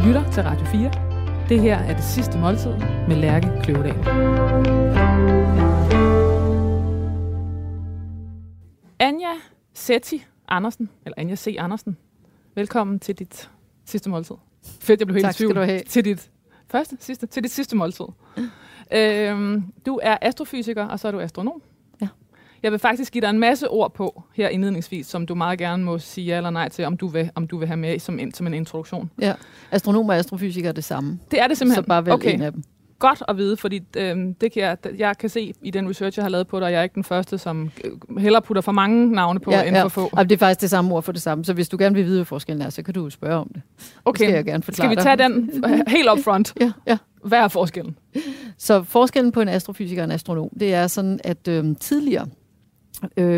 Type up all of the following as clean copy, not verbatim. Du lytter til Radio 4. Det her er Det Sidste Måltid med Lærke Kløvedal. Anja Ceti Andersen, eller Anja C. Andersen, velkommen til dit sidste måltid. Fedt, jeg blev helt i tvivl. Til dit sidste måltid. Du er astrofysiker, og så er du astronom. Ja. Jeg vil faktisk give dig en masse ord på her indledningsvis, som du meget gerne må sige ja eller nej til, om du vil have med som en introduktion. Ja, astronom og astrofysiker er det samme. Det er det simpelthen. Så bare vælg en af dem. Godt at vide, fordi det kan jeg kan se i den research, jeg har lavet på dig, jeg er ikke den første, som heller putter for mange navne på, end for få. Ja, det er faktisk det samme ord for det samme, så hvis du gerne vil vide, hvad forskellen er, så kan du spørge om det. Okay, det skal jeg gerne forklare. Skal vi tage den helt up front? Ja. Hvad er forskellen? Så forskellen på en astrofysiker og en astronom, det er sådan, at tidligere,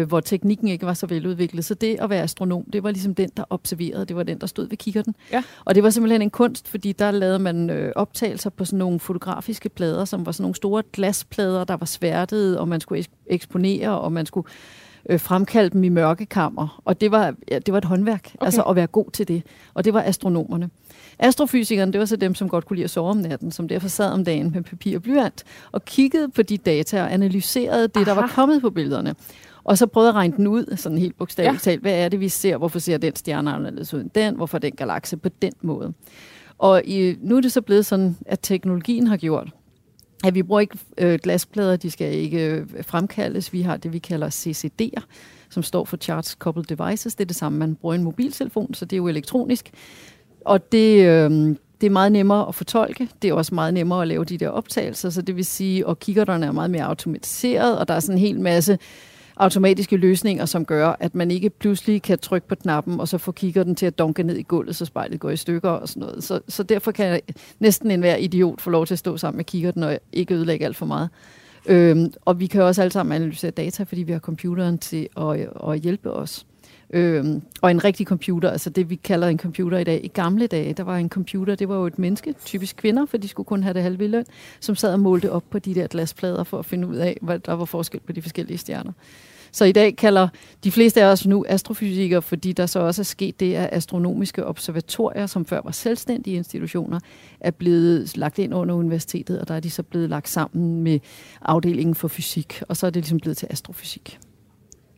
hvor teknikken ikke var så veludviklet, så det at være astronom, det var ligesom den, der observerede, det var den, der stod ved kikkerten. Ja. Og det var simpelthen en kunst, fordi der lavede man optagelser på sådan nogle fotografiske plader, som var sådan nogle store glasplader, der var sværtede, og man skulle eksponere, og man skulle fremkalde dem i mørkekammer. Og det var et håndværk, altså at være god til det. Og det var astronomerne. Astrofysikerne, det var så dem, som godt kunne lide at sove om natten, som derfor sad om dagen med papir og blyant, og kiggede på de data og analyserede det, der var kommet på billederne. Og så prøvede at regne den ud, sådan helt bogstaveligt talt. Hvad er det, vi ser? Hvorfor ser den stjerne anderledes ud end den? Hvorfor den galakse på den måde? Og nu er det så blevet sådan, at teknologien har gjort, at vi bruger ikke glasplader, de skal ikke fremkaldes. Vi har det, vi kalder CCD'er, som står for Charge Coupled Devices. Det er det samme, man bruger en mobiltelefon, så det er jo elektronisk. Og det er meget nemmere at fortolke. Det er også meget nemmere at lave de der optagelser, så det vil sige, og kikkerterne er meget mere automatiseret, og der er sådan en hel masse automatiske løsninger, som gør, at man ikke pludselig kan trykke på knappen, og så får kikkerten til at dunke ned i gulvet, så spejlet går i stykker og sådan noget. Så derfor kan næsten enhver idiot få lov til at stå sammen med kikkerten og ikke ødelægge alt for meget. Og vi kan også alle sammen analysere data, fordi vi har computeren til at hjælpe os. Og en rigtig computer, altså det vi kalder en computer i dag. I gamle dage, der var en computer, det var jo et menneske, typisk kvinder, for de skulle kun have det halve løn, som sad og målte op på de der glasplader for at finde ud af, hvad der var forskel på de forskellige stjerner. Så i dag kalder de fleste af os nu astrofysikere, fordi der så også er sket det, at astronomiske observatorier, som før var selvstændige institutioner, er blevet lagt ind under universitetet, og der er de så blevet lagt sammen med afdelingen for fysik, og så er det ligesom blevet til astrofysik.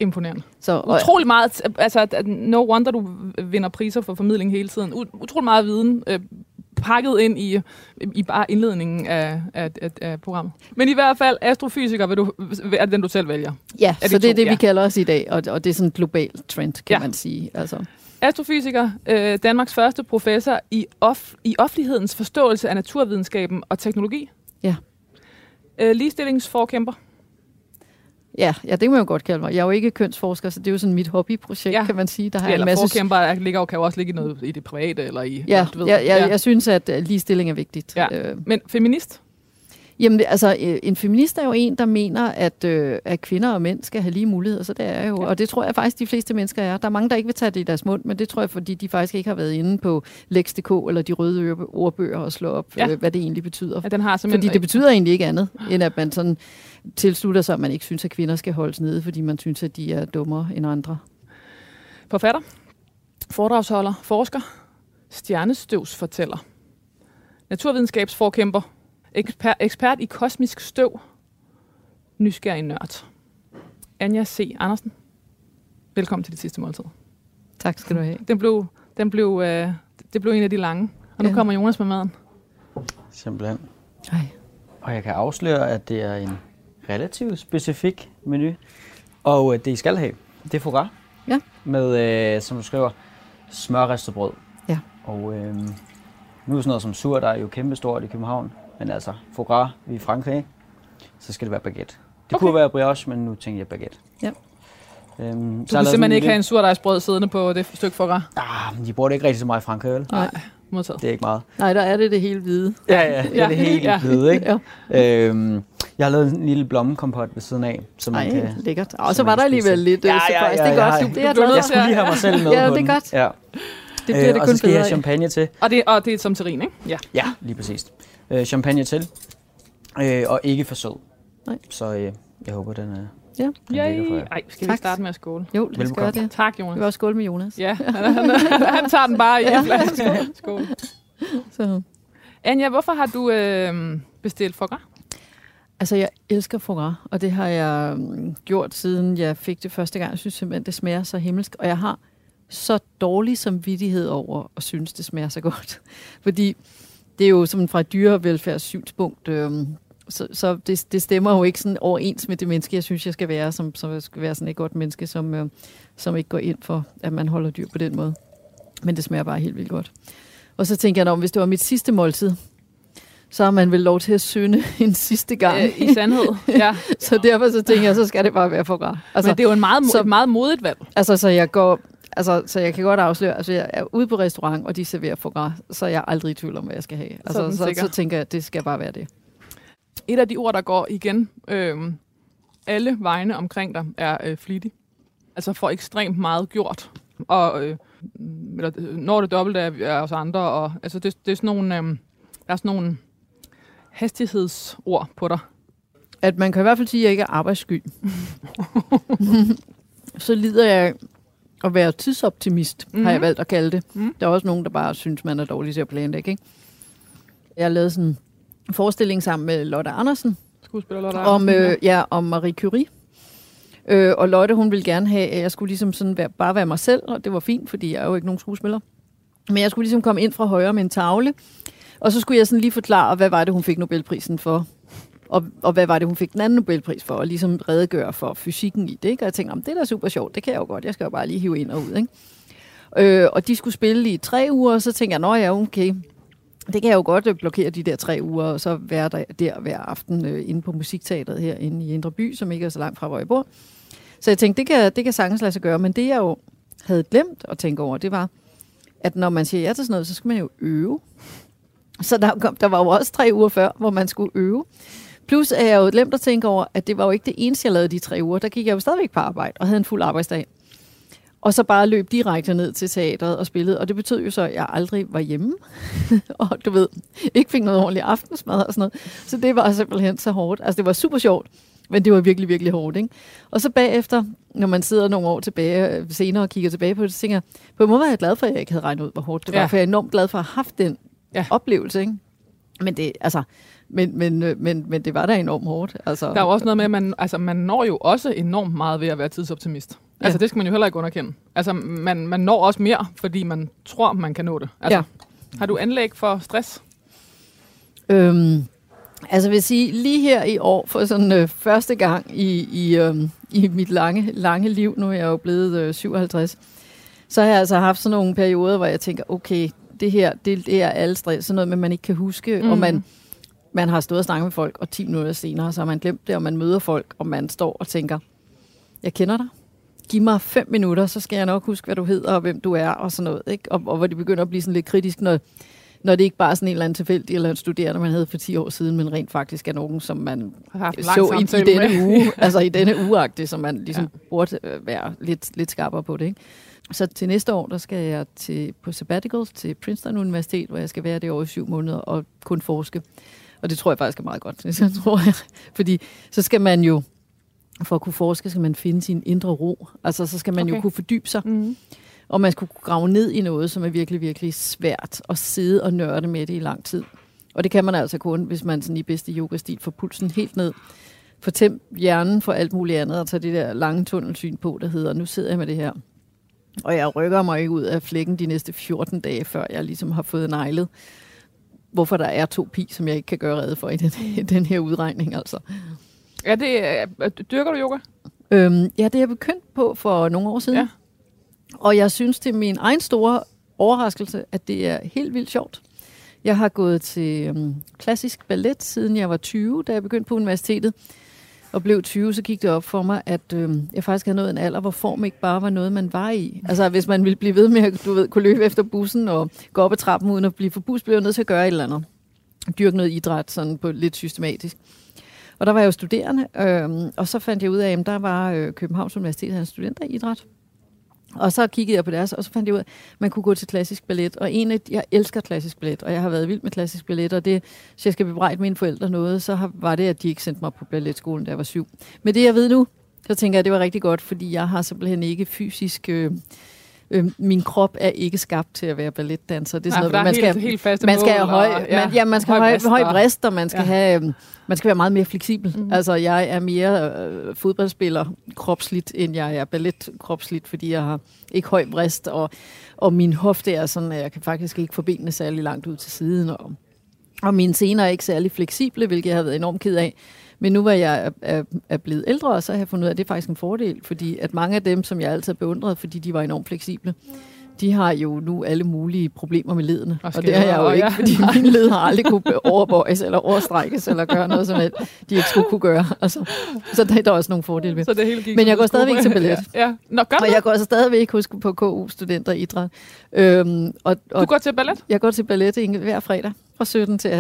Imponerende. Så, utrolig meget, altså no wonder du vinder priser for formidling hele tiden. Utrolig meget viden pakket ind i bare indledningen af programmet. Men i hvert fald, astrofysiker er den, du selv vælger. Ja, så det er det, vi kalder os i dag, og det er sådan en global trend, kan man sige. Altså. Astrofysiker, Danmarks første professor i offentlighedens forståelse af naturvidenskaben og teknologi. Ja. Ligestillingsforkæmper. Ja, det må jeg jo godt kalde mig. Jeg er jo ikke kønsforsker, så det er jo sådan mit hobbyprojekt, kan man sige. Der har eller en masse forkæmper kan jo også ligge noget i det private, eller i... Ja, du ved. Jeg synes, at ligestilling er vigtigt. Ja. Men feminist? Jamen, altså, en feminist er jo en, der mener, at kvinder og mænd skal have lige muligheder, så det er jo... Ja. Og det tror jeg faktisk, de fleste mennesker er. Der er mange, der ikke vil tage det i deres mund, men det tror jeg, fordi de faktisk ikke har været inde på Lex.dk eller de røde ordbøger og slå op, hvad det egentlig betyder. Ja, den har fordi det betyder egentlig ikke andet, end at man sådan tilslutter sig, at man ikke synes, at kvinder skal holdes nede, fordi man synes, at de er dummere end andre. Forfatter, foredragsholder, forsker, stjernestøvsfortæller, naturvidenskabsforkæmper, ekspert i kosmisk støv, nysgerrig nørd. Anja C. Andersen, velkommen til Det Sidste Måltid. Tak skal du have. Det blev en af de lange, og nu kommer Jonas med maden. Simpelthen. Ej. Og jeg kan afsløre, at det er en relativt specifik menu, og det I skal have, det er foie gras med, som du skriver, smørristet brød. Ja. Og nu er sådan noget som sur, der er jo kæmpestort i København. Men altså, foie gras, vi er i Frankrig, så skal det være baguette. Det kunne være brioche, men nu tænker jeg baguette. Ja. Du kan simpelthen ikke have en surdejsbrød siddende på det stykke foie gras? Ah, de bruger det ikke rigtig så meget i Frankrig, vel? Nej, modtaget. Det er ikke meget. Nej, der er det hele hvide. Ja, det hele hvide, ikke? Ja. Jeg har lavet en lille blommekompot ved siden af, så man kan... Ej, lækkert. Og så var der alligevel lidt surprise. Det er godt. Jeg skulle lige have mig selv med på den. Ja, det er godt. Ja. Det bliver det kun bedre. Og så skal jeg have champagne til. Og det er som terrin, ikke? Ja, lige præcis. Champagne til, og ikke for sød. Nej. Så jeg håber, den er ligger for jer. Ej, skal vi starte med at skåle? Jo, lad os gøre det. Tak, Jonas. Vi vil også skåle med Jonas. Ja, han tager den bare i en flaske. Skål. Så. Anja, hvorfor har du bestilt foie gras? Altså, jeg elsker foie gras, og det har jeg gjort, siden jeg fik det første gang. Jeg synes simpelthen, det smager så himmelsk, og jeg har så dårlig samvittighed over at synes, det smager så godt. Fordi det er jo som fra et dyrevelfærdssynspunkt, så det stemmer jo ikke sådan overens med det menneske, jeg synes, jeg skal være, som jeg skal være sådan et godt menneske, som ikke går ind for, at man holder dyr på den måde. Men det smager bare helt vildt godt. Og så tænker jeg om, hvis det var mit sidste måltid, så har man vel lov til at synde en sidste gang. I sandhed, ja. Så derfor så tænker jeg, så skal det bare være foie gras. Altså, men det er jo et meget modigt valg. Altså, så jeg kan godt afsløre, altså jeg er ude på restaurant, og de serverer foie gras, så jeg er aldrig i tvivl om, hvad jeg skal have. Altså, så tænker jeg, at det skal bare være det. Et af de ord, der går igen alle vegne omkring dig, er flittig. Altså får ekstremt meget gjort. Og når det dobbelt af os andre. Og, altså det er sådan nogle, der er sådan nogle hastighedsord på dig. At man kan i hvert fald sige, at jeg ikke er arbejdssky. Så lider jeg at være tidsoptimist, har jeg valgt at kalde det. Mm-hmm. Der er også nogen, der bare synes, man er dårlig til at planlægge, ikke? Jeg lavede sådan en forestilling sammen med Lotte Andersen. Skuespiller Lotte Andersen. Om Marie Curie. Og Lotte, hun ville gerne have, at jeg skulle ligesom sådan bare være mig selv, og det var fint, fordi jeg er jo ikke nogen skuespiller. Men jeg skulle ligesom komme ind fra højre med en tavle, og så skulle jeg sådan lige forklare, hvad var det, hun fik Nobelprisen for, og hvad var det, hun fik den anden Nobelpris for, og ligesom redegøre for fysikken i det, ikke? Og jeg tænkte, jamen, det er da super sjovt, det kan jeg jo godt, jeg skal jo bare lige hive ind og ud, ikke? Og de skulle spille i 3 uger, og så tænkte jeg, nå ja, okay, det kan jeg jo godt blokere de der 3 uger, og så være der hver aften inde på Musikteateret herinde i Indre By, som ikke er så langt fra, hvor jeg bor. Så jeg tænkte, det kan sagtens lade sig gøre, men det jeg jo havde glemt at tænke over, det var, at når man siger ja til sådan noget, så skal man jo øve. Så der var jo også 3 uger før, hvor man skulle øve. Plus er jeg jo glemt at tænke over, at det var jo ikke det eneste, jeg lavede de 3 uger. Der gik jeg jo stadigvæk på arbejde og havde en fuld arbejdsdag. Og så bare løb direkte ned til teatret og spillede. Og det betød jo så, at jeg aldrig var hjemme. Og du ved, ikke fik noget ordentligt aftensmad og sådan noget. Så det var simpelthen så hårdt. Altså det var super sjovt, men det var virkelig, virkelig hårdt, ikke? Og så bagefter, når man sidder nogle år tilbage, senere og kigger tilbage på det, så tænker jeg, på en måde var jeg glad for, at jeg ikke havde regnet ud, hvor hårdt det var. For jeg er enormt glad for at have haft den oplevelse, ikke? Men det, altså, men det var da enormt hårdt. Altså, der er også noget med, at man når jo også enormt meget ved at være tidsoptimist. Altså det skal man jo heller ikke underkende. Altså man når også mere, fordi man tror, man kan nå det. Altså, har du anlæg for stress? Altså vil jeg sige, lige her i år, for sådan første gang i mit lange liv, nu er jeg jo blevet 57, så har jeg altså haft sådan nogle perioder, hvor jeg tænker, okay, det her, det er alle stress, sådan noget, men man ikke kan huske, og man har stået og snakket med folk, og 10 minutter senere, så har man glemt det, og man møder folk, og man står og tænker, jeg kender dig. Giv mig 5 minutter, så skal jeg nok huske, hvad du hedder, og hvem du er, og sådan noget, ikke? Og hvor det begynder at blive sådan lidt kritisk, når det ikke bare er sådan en eller anden tilfældig eller en studerende, man havde for 10 år siden, men rent faktisk er nogen, som man så i denne uge, altså i denne ugeagtig, som man ligesom burde være lidt skarpere på det, ikke? Så til næste år, der skal jeg på sabbaticals til Princeton Universitet, hvor jeg skal være det over 7 måneder og kun forske. Og det tror jeg faktisk er meget godt, Fordi så skal man jo, for at kunne forske, skal man finde sin indre ro. Altså, så skal man jo kunne fordybe sig. Mm-hmm. Og man skal kunne grave ned i noget, som er virkelig, virkelig svært at sidde og nørde med det i lang tid. Og det kan man altså kun, hvis man sådan i bedste yogastil får pulsen helt ned. Får tæmt hjernen for alt muligt andet og tager det der lange tunnelsyn på, der hedder, nu sidder jeg med det her. Og jeg rykker mig ikke ud af flækken de næste 14 dage, før jeg ligesom har fået neglet, hvorfor der er 2 pi, som jeg ikke kan gøre rede for i den her udregning, altså. Ja, dyrker du yoga? Ja, det er jeg begyndt på for nogle år siden. Ja. Og jeg synes, det er min egen store overraskelse, at det er helt vildt sjovt. Jeg har gået til klassisk ballet, siden jeg var 20, da jeg begyndte på universitetet. Og blev 20, så gik det op for mig, at jeg faktisk havde nået en alder, hvor form ikke bare var noget, man var i. Altså, hvis man ville blive ved med at kunne løbe efter bussen og gå op ad trappen uden at blive forbudt, blev jeg nødt til at gøre et eller andet. Dyrke noget idræt sådan på lidt systematisk. Og der var jeg jo studerende, og så fandt jeg ud af, at der var Københavns Universitet, der havde studenter i idræt. Og så kiggede jeg på deres, og så fandt jeg ud af, at man kunne gå til klassisk ballet. Og jeg elsker klassisk ballet, og jeg har været vild med klassisk ballet, og det, hvis jeg skal bebrejde mine forældre noget, så var det, at de ikke sendte mig på balletskolen, da jeg var 7. Men det, jeg ved nu, så tænker jeg, at det var rigtig godt, fordi jeg har simpelthen ikke fysisk Min krop er ikke skabt til at være balletdanser. Det er sådan noget, man skal have høje brister, man skal være meget mere fleksibel. Mm. Altså, jeg er mere fodboldspiller kropsligt, end jeg er balletkropsligt, fordi jeg har ikke høj brist, og min hofte er sådan, at jeg kan faktisk ikke få benene særlig langt ud til siden, og mine sener er ikke særlig fleksible, hvilket jeg har været enormt ked af. Men nu hvor jeg er blevet ældre, så har jeg fundet ud af, at det er faktisk en fordel, fordi at mange af dem, som jeg altid har beundret, fordi de var enormt fleksible, de har jo nu alle mulige problemer med ledene. Og det har jeg jo ikke, fordi mine led har aldrig kunne overbøjes, eller overstrækkes, eller gøre noget, som de ikke skulle kunne gøre. Altså, så der er også nogle fordele ved. Men jeg går stadigvæk til ballet. Ja. Nå, gør det. Og jeg går altså stadigvæk huske på KU Studenteridræt. Du går til ballet? Jeg går til ballet hver fredag. Fra 17 til 18.30,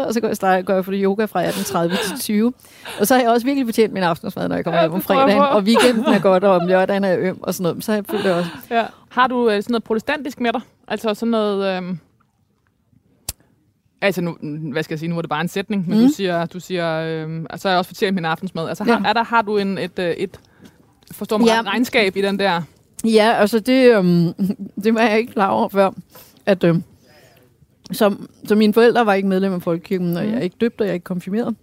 og så går jeg for yoga fra 18.30 til 20. Og så har jeg også virkelig betjent min aftensmad, når jeg kommer hjem om fredagen, og weekenden er godt, og om lørdagen er øm, og sådan noget. Så har jeg følt også. Ja. Har du sådan noget protestantisk med dig? Altså sådan noget... Altså nu, hvad skal jeg sige, nu er det bare en sætning, men du siger så har jeg også betjent min aftensmad. Altså har du et forstår man regnskab i den der? Ja, altså det var jeg ikke klar over før, at... Så mine forældre var ikke medlem af folkekirken, og jeg er ikke døbt, og jeg er ikke konfirmeret.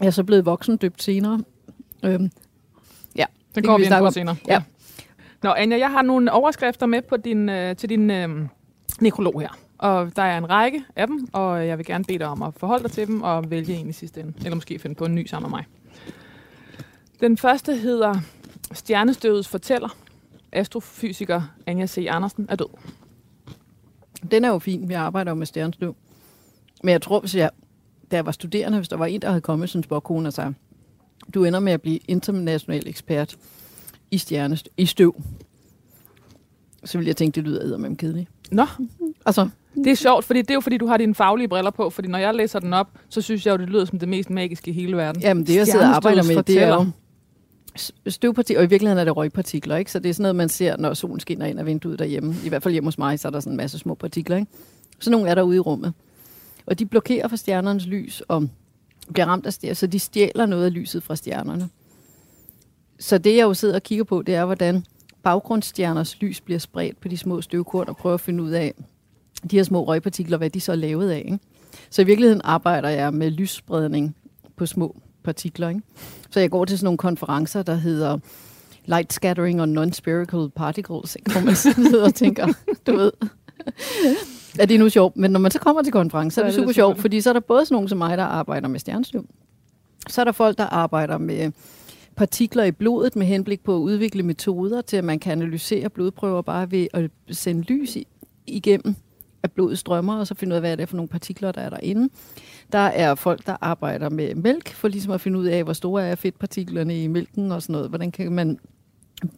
Jeg er så blevet voksen døbt senere. Ja, det kommer vi ind på senere. Ja. Nå, Anja, jeg har nogle overskrifter med på til din nekrolog her. Og der er en række af dem, og jeg vil gerne bede dig om at forholde dig til dem, og vælge en i sidste ende. Eller måske finde på en ny sammen med mig. Den første hedder Stjernestøvets fortæller. Astrofysiker Anja C. Andersen er død. Den er jo fin, vi arbejder jo med stjernestøv. Men jeg tror, da jeg var studerende, hvis der var en, der havde kommet som spåkone og sagde, du ender med at blive international ekspert i stjernestøv. Så ville jeg tænke, det lyder eddermame kedeligt. Nå, altså, det er sjovt, fordi det er jo fordi, du har dine faglige briller på, fordi når jeg læser den op, så synes jeg jo, det lyder som det mest magiske i hele verden. Jamen det, jeg sidder og arbejder med, det er jo støvpartikler, og i virkeligheden er det røgpartikler, ikke? Så det er sådan noget, man ser, når solen skinner ind ad vinduet derhjemme. I hvert fald hjemme hos mig, så er der sådan en masse små partikler, ikke? Så nogle er der ude i rummet. Og de blokerer for stjernernes lys, og bliver ramt af stjerner, så de stjæler noget af lyset fra stjernerne. Så det, jeg jo sidder og kigger på, det er, hvordan baggrundsstjerners lys bliver spredt på de små støvkorn, og prøver at finde ud af, de her små røgpartikler, hvad de så er lavet af, ikke? Så i virkeligheden arbejder jeg med lysspredning på små partikler, ikke? Så jeg går til sådan nogle konferencer, der hedder Light Scattering and Non-spherical Particles, hvor man sidder og tænker, du ved, er det nu sjovt? Men når man så kommer til konferencer, så er det super sjovt, fordi så er der både sådan nogen som mig, der arbejder med stjernestøv. Så er der folk, der arbejder med partikler i blodet med henblik på at udvikle metoder til, at man kan analysere blodprøver bare ved at sende lys igennem at blodet strømmer, og så finde ud af, hvad det er for nogle partikler, der er derinde. Der er folk, der arbejder med mælk, for ligesom at finde ud af, hvor store er fedtpartiklerne i mælken og sådan noget. Hvordan kan man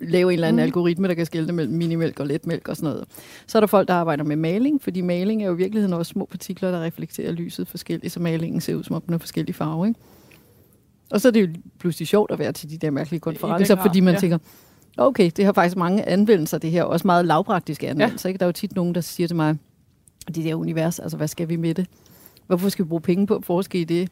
lave en eller anden algoritme, der kan skelne mellem minimælk og letmælk og sådan noget. Så er der folk, der arbejder med maling, fordi maling er jo i virkeligheden også små partikler, der reflekterer lyset forskelligt, så malingen ser ud som om den er forskellige farver, ikke? Og så er det jo pludselig sjovt at være til de der mærkelige konferencer, fordi man tænker... Okay, det har faktisk mange anvendelser, det her. Også meget lavpraktiske anvendelser, ikke? Der er jo tit nogen, der siger til mig... Det der univers, altså hvad skal vi med det? Hvorfor skal vi bruge penge på at forske i det?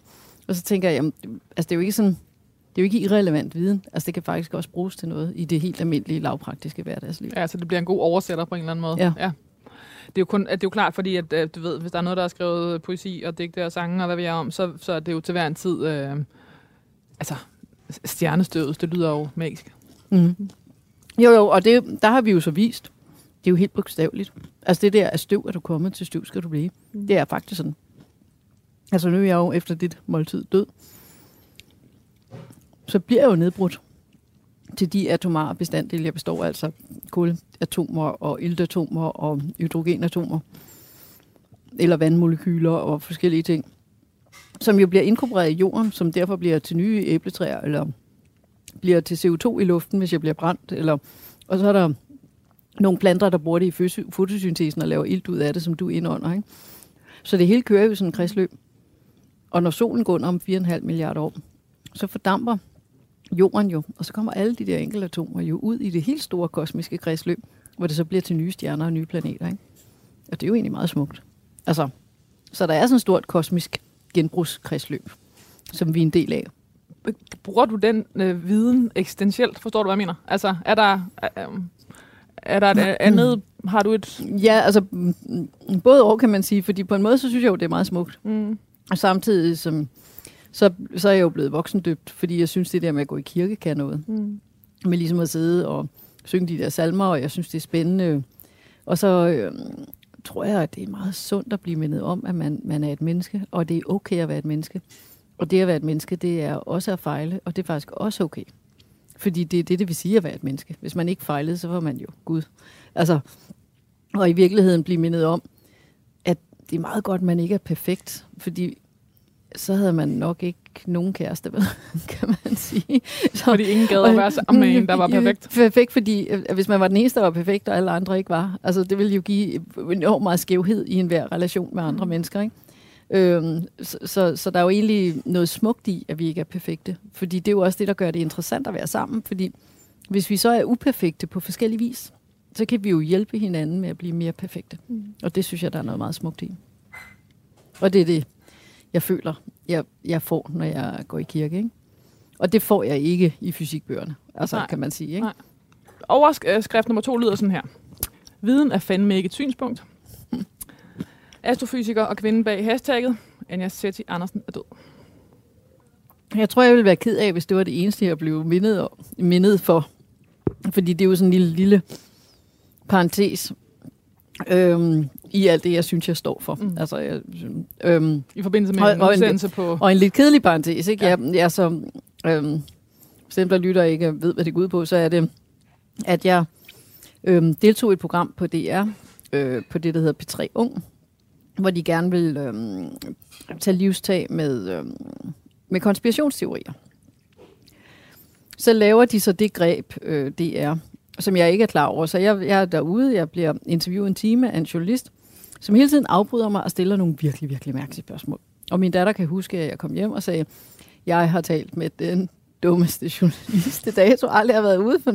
Og så tænker jeg, jamen, altså det er jo ikke sådan, det er jo ikke irrelevant viden. Altså det kan faktisk også bruges til noget i det helt almindelige, lavpraktiske hverdagsliv. Ja, så det bliver en god oversætter på en eller anden måde. Ja. Det er jo kun, det er jo klart, fordi at du ved, hvis der er noget, der er skrevet poesi og digte og sange og hvad vi er om, så er det jo til hver en tid, altså stjernestøvet, det lyder jo magisk. Mm. Jo, og det, der har vi jo så vist. Det er jo helt bogstaveligt. Altså det der, at støv er du kommet, til støv skal du blive. Det er faktisk sådan. Altså nu er jeg jo efter dit måltid død. Så bliver jeg jo nedbrudt til de atomare bestanddele, jeg består af, altså kulatomer og iltatomer og hydrogenatomer. Eller vandmolekyler og forskellige ting. Som jo bliver inkorporeret i jorden, som derfor bliver til nye æbletræer, eller bliver til CO2 i luften, hvis jeg bliver brændt. Eller... Og så er der... Nogle planter, der bruger det i fotosyntesen og laver ilt ud af det, som du indånder, ikke? Så det hele kører jo sådan en kredsløb. Og når solen går under om 4,5 milliarder år, så fordamper jorden jo. Og så kommer alle de der enkelte atomer jo ud i det helt store kosmiske kredsløb, hvor det så bliver til nye stjerner og nye planeter, ikke? Og det er jo egentlig meget smukt. Altså, så der er sådan et stort kosmisk genbrugskredsløb, som vi er en del af. Bruger du den viden eksistentielt? Forstår du, hvad jeg mener? Altså, er der... Er der et andet? Har du et? Ja, altså både år kan man sige, fordi på en måde så synes jeg jo, det er meget smukt. Mm. Og samtidig som, så er jeg jo blevet voksendøbt, fordi jeg synes, det der med at gå i kirke kan noget. Mm. Med ligesom at sidde og synge de der salmer, og jeg synes, det er spændende. Og så tror jeg, at det er meget sundt at blive mindet om, at man er et menneske, og det er okay at være et menneske. Og det at være et menneske, det er også at fejle, og det er faktisk også okay. Fordi det er det vil sige at være et menneske. Hvis man ikke fejlede, så var man jo Gud. Altså, og i virkeligheden blive mindet om, at det er meget godt, at man ikke er perfekt, fordi så havde man nok ikke nogen kæreste, kan man sige. Så, fordi ingen gad at være sammen med en, der var perfekt. Perfekt, fordi hvis man var den eneste, der var perfekt, og alle andre ikke var, altså det ville jo give enormt meget skævhed i enhver relation med andre mennesker, ikke? Så der er jo egentlig noget smukt i, at vi ikke er perfekte. Fordi det er jo også det, der gør det interessant at være sammen. Fordi hvis vi så er uperfekte på forskellige vis, så kan vi jo hjælpe hinanden med at blive mere perfekte. Mm. Og det synes jeg, der er noget meget smukt i. Og det er det, jeg føler, jeg får, når jeg går i kirke. Ikke? Og det får jeg ikke i fysikbøgerne, altså, kan man sige. Ikke? Overskrift nummer 2 lyder sådan her. Viden er fandme ikke et synspunkt. Astrofysiker og kvinden bag hashtagget, Anja Ceti Andersen er død. Jeg tror, jeg ville være ked af, hvis det var det eneste, jeg blev mindet for. Fordi det er jo sådan en lille parentes i alt det, jeg synes, jeg står for. Mm. Altså, i forbindelse med en udsendelse på... Og en lidt kedelig parentes, ikke? Ja. Jeg så... Hvis dem, der lytter ikke ved, hvad det går ud på, så er det, at jeg deltog i et program på DR, på det, der hedder P3 Ung, hvor de gerne vil tage livstag med konspirationsteorier. Så laver de så det greb, DR, som jeg ikke er klar over. Så jeg er derude, jeg bliver interviewet en time af en journalist, som hele tiden afbryder mig og stiller nogle virkelig, virkelig mærkelige spørgsmål. Og min datter kan huske, at jeg kom hjem og sagde, jeg har talt med den dummeste journalist i dag, så aldrig har været ude for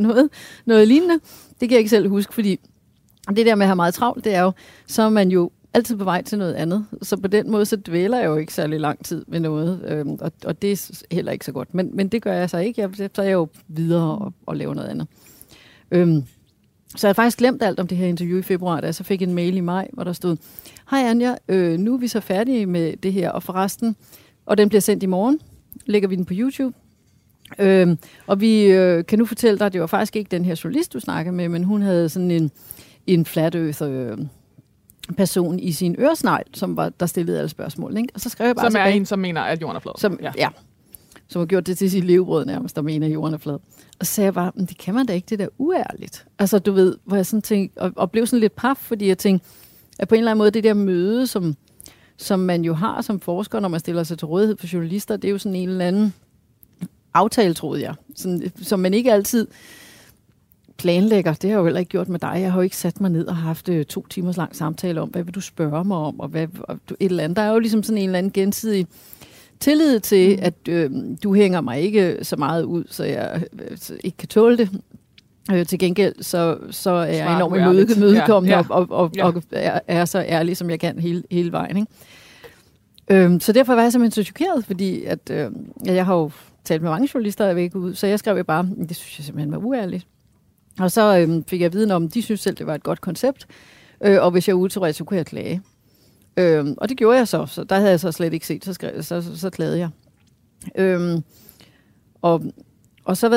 noget lignende. Det kan jeg ikke selv huske, fordi det der med at have meget travlt, det er jo, så er man jo altid på vej til noget andet. Så på den måde, så dvæler jeg jo ikke særlig lang tid med noget. Og det er heller ikke så godt. Men det gør jeg så ikke. Så er jeg jo videre og laver noget andet. Så jeg har faktisk glemt alt om det her interview i februar, da jeg så fik en mail i maj, hvor der stod, hej Anja, nu er vi så færdige med det her, og forresten, og den bliver sendt i morgen, lægger vi den på YouTube. Og vi kan nu fortælle dig, at det var faktisk ikke den her journalist, du snakkede med, men hun havde sådan en flat earth person i sin øresnegl, som var der stillede alle spørgsmål, ikke? Og så skrev jeg bare som er en, som mener, at jorden er flad. Ja. Som har gjort det til sit levebrød nærmest, der mener, at jorden er flad. Og så sagde jeg bare, det kan man da ikke, det der uærligt. Altså, du ved, hvor jeg sådan tænkte, og blev sådan lidt paf, fordi jeg tænkte, at på en eller anden måde, det der møde, som man jo har som forsker, når man stiller sig til rådighed for journalister, det er jo sådan en eller anden aftale, troede jeg. Sådan, som man ikke altid planlægger, det har jeg jo heller ikke gjort med dig. Jeg har jo ikke sat mig ned og haft 2 timers lang samtale om, hvad vil du spørge mig om, og hvad et eller andet. Der er jo ligesom sådan en eller anden gensidig tillid til, at du hænger mig ikke så meget ud, så jeg ikke kan tåle det. Til gengæld, så er jeg enormt mødekommende og er så ærlig, som jeg kan hele vejen. Ikke? Så derfor var jeg simpelthen så chokeret, fordi at, jeg har jo talt med mange journalister, jeg vil ikke ud, så jeg skrev jo bare, det synes jeg simpelthen var uærligt. Og så fik jeg viden om, de synes selv, det var et godt koncept. Og hvis jeg var utilfreds, så kunne jeg klage. Og det gjorde jeg så. Så der havde jeg så slet ikke set, så klagede jeg. Og så,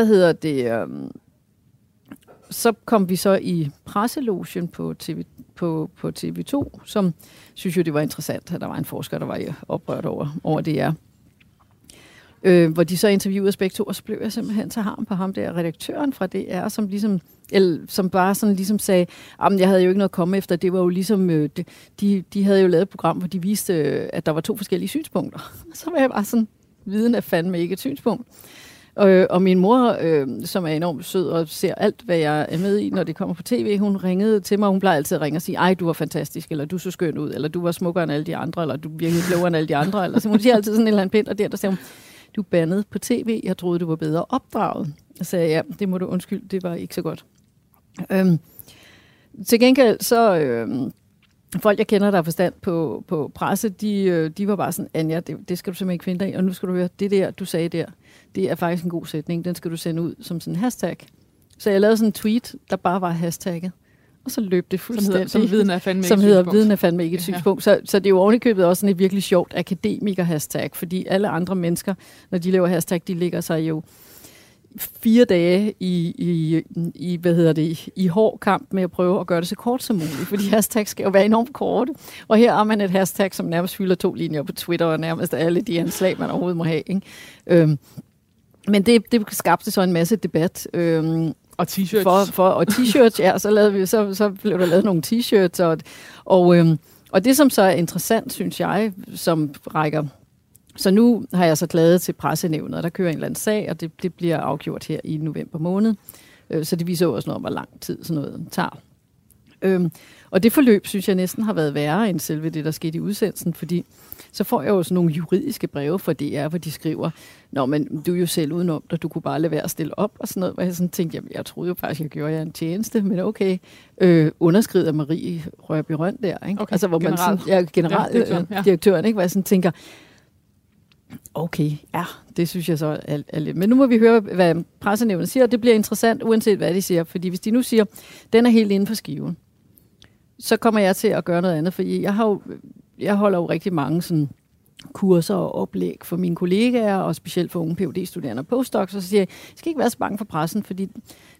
så kom vi så i presselogen på TV2, som synes jo, det var interessant, at der var en forsker, der var oprørt over DR. Hvor de så interviewede os begge to, og så blev jeg simpelthen så harm på ham der, redaktøren fra DR, som ligesom, som bare sådan ligesom sagde, jeg havde jo ikke noget at komme efter, det var jo ligesom, de havde jo lavet et program, hvor de viste, at der var 2 forskellige synspunkter. Så var jeg bare sådan, viden er fandme ikke et synspunkt. Og min mor, som er enormt sød og ser alt, hvad jeg er med i, når det kommer på tv, hun ringede til mig, hun plejer altid at ringe og sige, ej, du var fantastisk, eller du så skøn ud, eller du var smukkere end alle de andre, eller du virkede klogere end alle de andre, eller så hun siger altid sådan en eller anden pind, og der siger hun, du bandede på tv, jeg troede, du var bedre opdraget. Jeg sagde, ja, det må du undskylde, det var ikke så godt. Til gengæld, så folk, jeg kender, der har forstand på presse, de var bare sådan, Anja, det skal du simpelthen ikke finde dig i, og nu skal du høre, det der, du sagde der, det er faktisk en god sætning, den skal du sende ud som sådan en hashtag. Så jeg lavede sådan en tweet, der bare var hashtagget. og så løb det fuldstændig. Som viden er fandme ikke et synspunkt. Så det er jo ovenikøbet også sådan et virkelig sjovt akademiker-hashtag, fordi alle andre mennesker, når de laver hashtag, de ligger sig jo 4 dage i hård kamp med at prøve at gøre det så kort som muligt, fordi hashtag skal jo være enormt korte. Og her har man et hashtag, som nærmest fylder 2 linjer på Twitter, og nærmest alle de anslag, man overhovedet må have. Ikke? Men det skabte så en masse debat. Og t-shirts. Og t-shirts, ja, så blev der lavet nogle t-shirts. Og det, som så er interessant, synes jeg, som rækker... Så nu har jeg så klaget til pressenævnet, og der kører en eller anden sag, og det bliver afgjort her i november måned. Så det viser også noget om, hvor lang tid sådan noget tager. Og det forløb, synes jeg næsten har været værre end selve det, der skete i udsendelsen, fordi så får jeg jo sådan nogle juridiske breve fra DR, hvor de skriver, nå, men du er jo selv udenom, og du kunne bare lade være at stille op og sådan noget, hvor jeg sådan tænkte, jamen jeg troede jo faktisk, jeg gjorde jer en tjeneste, men okay, underskrevet af Marie Rørbjerg der, ikke? Okay, altså hvor man sådan, ja, generaldirektøren, ikke, hvor jeg sådan tænker, okay, ja, det synes jeg så er lidt. Men nu må vi høre, hvad pressenævnet siger, og det bliver interessant, uanset hvad de siger. Fordi hvis de nu siger, den er helt inden for skiven, så kommer jeg til at gøre noget andet. Fordi jeg holder jo rigtig mange sådan, kurser og oplæg for mine kollegaer, og specielt for unge PhD-studerende og postdocs, og så siger jeg, I skal ikke være så bange for pressen, fordi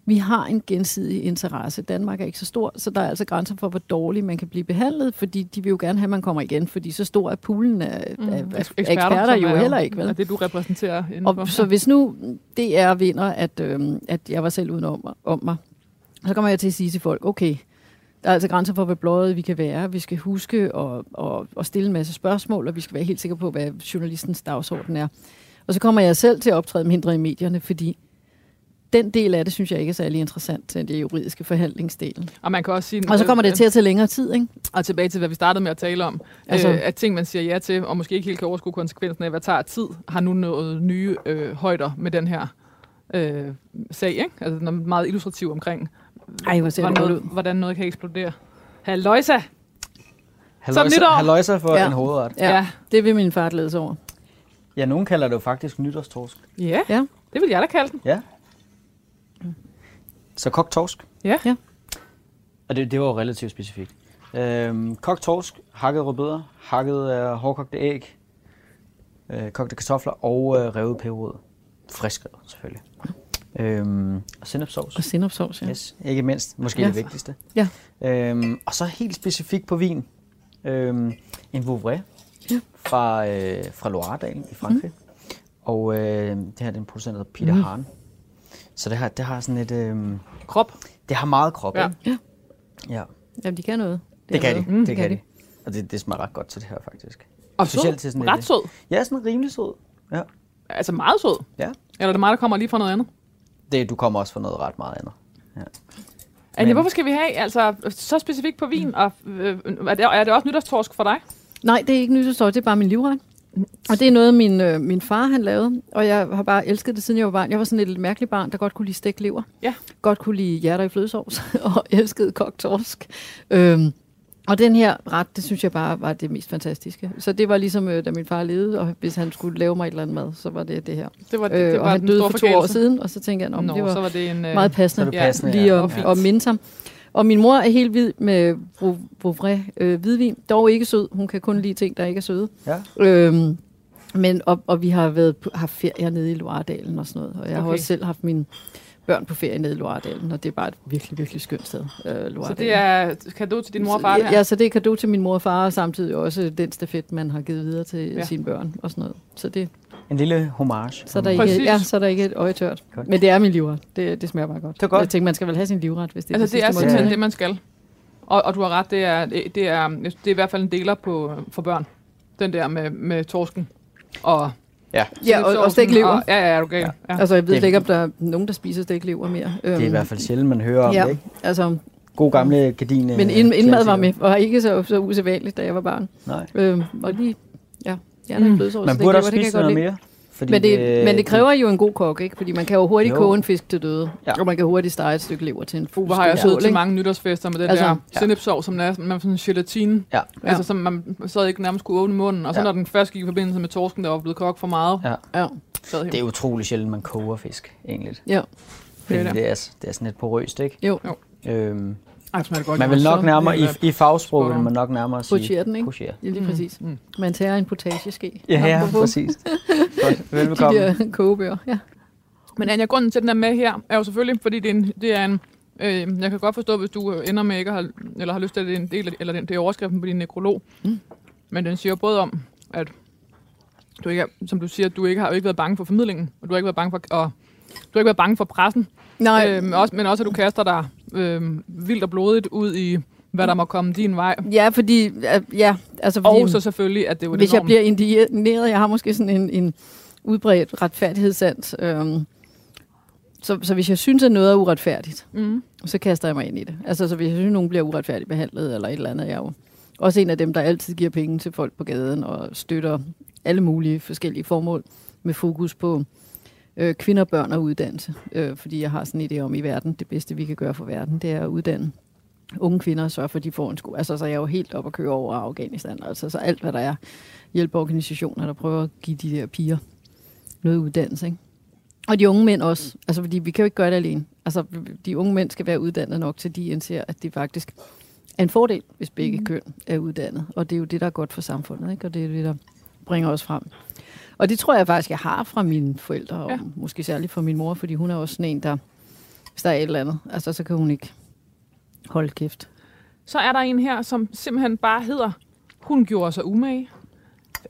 vi har en gensidig interesse. Danmark er ikke så stor, så der er altså grænser for, hvor dårligt man kan blive behandlet, fordi de vil jo gerne have, at man kommer igen, fordi så stor er poolen af eksperter jo heller ikke. Vel? Er det, du repræsenterer indenfor. Og så hvis nu DR vinder, at jeg var selv udenom om mig, så kommer jeg til at sige til folk, okay, der er altså grænser for, hvor bløde vi kan være. Vi skal huske at stille en masse spørgsmål, og vi skal være helt sikre på, hvad journalistens dagsorden er. Og så kommer jeg selv til at optræde med hindre i medierne, fordi den del af det, synes jeg ikke er særlig interessant, den juridiske forhandlingsdelen. Og man kan også sige, og så kommer det til at tage længere tid, ikke? Og tilbage til, hvad vi startede med at tale om. Altså, at ting, man siger ja til, og måske ikke helt kan overskue konsekvensen af, hvad tager tid, har nu noget nye højder med den her sag, ikke? Altså, den er meget illustrativ omkring, hvordan noget kan eksplodere. Halløjsa for en hovedret. Ja, det vil min far glædes over. Ja, nogen kalder det jo faktisk nytårstorsk. Ja, det vil jeg da kalde den. Ja. Så koktorsk. Ja. Og det var jo relativt specifikt. Koktorsk, hakkede rødbeder, hakkede hårdkogte æg, kogte kartofler og revet peberrod. Friskrevet, selvfølgelig. Og sennepsovs. Og sennepsovs, ja. Yes, ikke mindst. Måske det vigtigste. Ja. Og så helt specifikt på vin. En Vouvray fra Loiredalen i Frankrig. Og det her er en producent, der hedder Peter Hahn. Så det har sådan et... krop. Det har meget krop, Ja. Jamen, de kan noget. Det kan de. Og det smager ret godt til det her, faktisk. Og sød. Til sådan ret sød. Ja, sådan rimelig sød. Ja. Altså meget sød? Ja. Eller er det meget, der kommer lige fra noget andet? Du kommer også fra noget ret meget andet. Ja. Anja, hvorfor skal vi have så specifikt på vin? Og, er det også nytårstorsk for dig? Nej, det er ikke nytårstorsk, det er bare min livret. Og det er noget, min far han lavede, og jeg har bare elsket det, siden jeg var barn. Jeg var sådan et lidt mærkeligt barn, der godt kunne lide stegt lever, godt kunne lide hjerter i flødesovs, og elskede kogt torsk. Og den her ret, det synes jeg bare var det mest fantastiske. Så det var ligesom, da min far levede, og hvis han skulle lave mig et eller andet mad, så var det det her. Det var og han døde for 2 år siden, og så tænkte jeg, det var meget passende lige at minde ham. Og min mor er helt hvid med Vouvray hvidvin, dog ikke sød. Hun kan kun lide ting, der ikke er søde. Ja. Men vi har haft ferie nede i Loiredalen og sådan noget. Og jeg har også selv haft mine børn på ferie nede i Loiredalen, og det er bare et virkelig, virkelig skønt sted. Så det er cadeau til din mor og far? Ja, så det er cadeau til min mor og far, og samtidig også den stafet, man har givet videre til sine børn og sådan noget. Så det en lille homage. Så er der ikke et øje tørt. Men det er min livret. Det smager bare godt. Jeg tænker, man skal vel have sin livret, hvis det er det sidste. Det er simpelthen det, man skal. Og du har ret, det er i hvert fald en deler for børn. Den der med torsken. Og og steglever. Og, er du galt. Ja. Altså, jeg ved ikke, om der er nogen, der spiser steglever mere. Det er i hvert fald sjældent, man hører om det, ikke? Altså, god gamle gardine. Men indmad var med, og ikke så usædvanligt, da jeg var barn. Nej. Man burde også spise noget mere. Men det kræver jo en god kok, ikke? Fordi man kan jo hurtigt koge en fisk til døde, og man kan hurtigt stege et stykke lever til en fugle. Hvor har jeg siddet til mange nytårsfester med den der sennepsov, som er sådan en gelatine, altså som man så ikke nærmest kunne åbne munden, og så når den først gik i forbindelse med torsken, der var blevet kogt for meget. Ja. Det er utrolig sjældent, man koger fisk, egentlig. Ja. Det er sådan lidt porøst, ikke? Jo. Godt, man vil nok nærmere, i fagsprog vil man nok nærmere sige... Pocheren, ikke? Pocheren. Ja, lige præcis. Mm. Man tager en potageske. Ja, ja, præcis. Godt. Velbekomme. De der kogebøger, ja. Men Anja, grunden til, at den er med her, er jo selvfølgelig, fordi det er en jeg kan godt forstå, hvis du ender med ikke har lyst til, at det er en del af, eller det er overskriften på din nekrolog. Mm. Men den siger både om, at du ikke er, som du siger, du ikke har ikke været bange for formidlingen, og du har ikke været bange for, pressen. Nej. Men også, at du kaster dig vildt og blodigt ud i, hvad der må komme din vej. Ja, fordi... Ja, altså fordi og så selvfølgelig, at det var det. Hvis jeg bliver indigneret, jeg har måske sådan en udbredt retfærdighedssans. Så hvis jeg synes, at noget er uretfærdigt, så kaster jeg mig ind i det. Altså, så hvis jeg synes, at nogen bliver uretfærdigt behandlet, eller et eller andet, jeg er jo også en af dem, der altid giver penge til folk på gaden, og støtter alle mulige forskellige formål, med fokus på kvinder, børn og uddannelse. Fordi jeg har sådan en idé om i verden, det bedste vi kan gøre for verden, det er at uddanne unge kvinder, så for de får en skole. Altså, så er jeg jo helt op at køre over Afghanistan, altså så alt hvad der er, hjælpeorganisationer, der prøver at give de der piger noget uddannelse, ikke? Og de unge mænd også, altså fordi vi kan jo ikke gøre det alene. Altså de unge mænd skal være uddannet nok til de indser, at det faktisk er en fordel, hvis begge køn er uddannet. Og det er jo det, der er godt for samfundet, ikke? Og det er det, der bringer os frem. Og det tror jeg faktisk, jeg har fra mine forældre, og måske særligt fra min mor, fordi hun er også sådan en, der, hvis der er et eller andet, altså så kan hun ikke holde kæft. Så er der en her, som simpelthen bare hedder, hun gjorde sig umage.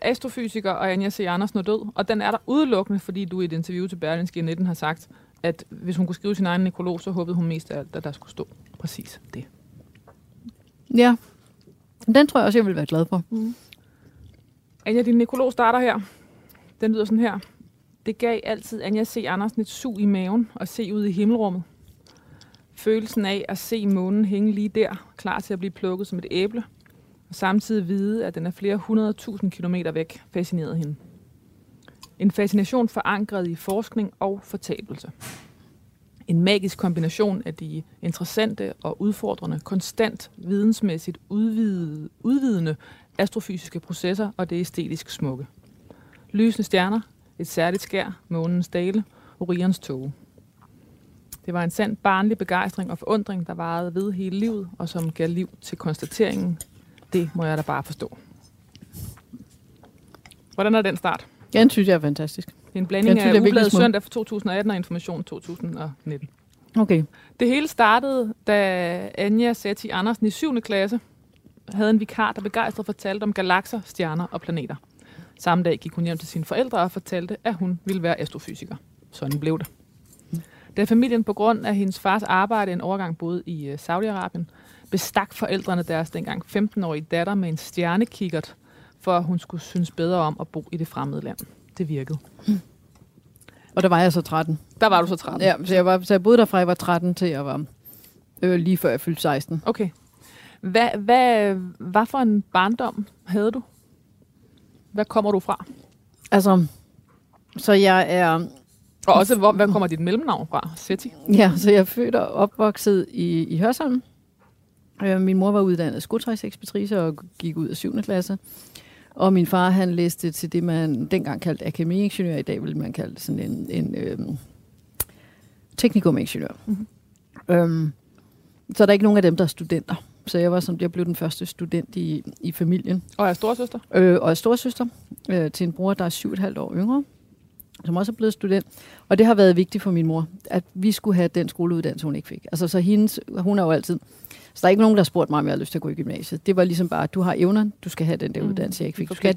Astrofysiker og Anja Ceti Andersen er død, og den er der udelukkende, fordi du i et interview til Berlingske i 19 har sagt, at hvis hun kunne skrive sin egen nekrolog, så håbede hun mest af alt, at der skulle stå præcis det. Ja, den tror jeg også, jeg ville være glad for. Mm. Anja, din nekrolog starter her. Den lyder sådan her. Det gav altid Anja Ceti Andersen et sug i maven og se ud i himmelrummet. Følelsen af at se månen hænge lige der, klar til at blive plukket som et æble, og samtidig vide, at den er flere 100.000 kilometer væk, fascinerede hende. En fascination forankret i forskning og fortabelse. En magisk kombination af de interessante og udfordrende, konstant vidensmæssigt udvidende astrofysiske processer og det æstetisk smukke. Lysende stjerner, et særligt skær, månens dale, Orions tåge. Det var en sand barnlig begejstring og forundring, der varede ved hele livet, og som gav liv til konstateringen. Det må jeg da bare forstå. Hvordan er den start? Den synes jeg er fantastisk. Det er en blanding af Ugebladet Søndag fra 2018 og Information 2019. Okay. Det hele startede, da Anja Ceti Andersen i 7. klasse havde en vikar, der begejstret fortalte om galakser, stjerner og planeter. Samme dag gik hun hjem til sine forældre og fortalte, at hun ville være astrofysiker. Sådan blev det. Da familien på grund af hendes fars arbejde en overgang boede i Saudi-Arabien, bestak forældrene deres dengang 15-årige datter med en stjernekikkert, for at hun skulle synes bedre om at bo i det fremmede land. Det virkede. Og der var jeg så 13. Der var du så 13? Ja, så jeg boede der fra jeg var 13 til jeg var lige før jeg fyldte 16. Okay. Hvad for en barndom havde du? Hvad kommer du fra? Altså, så jeg er... Og også, hvad kommer dit mellemnavn fra? Ceti? Ja, så jeg er født og opvokset i Hørsholm. Min mor var uddannet skotøjsekspeditrice og gik ud af 7. klasse. Og min far, han læste til det, man dengang kaldte akademiingeniør. I dag ville man kalde sådan en teknikumingeniør. Mm-hmm. Så er der ikke nogen af dem, der er studenter. Så jeg blev den første student i familien. Og er storesøster? Til en bror, der er 7,5 år yngre, som også er blevet student. Og det har været vigtigt for min mor, at vi skulle have den skoleuddannelse, hun ikke fik. Altså, så hun er jo altid... Så der er ikke nogen, der har spurgt mig, om jeg har lyst til at gå i gymnasiet. Det var ligesom bare, at du har evnerne, du skal have den der uddannelse, jeg ikke fik. Du skal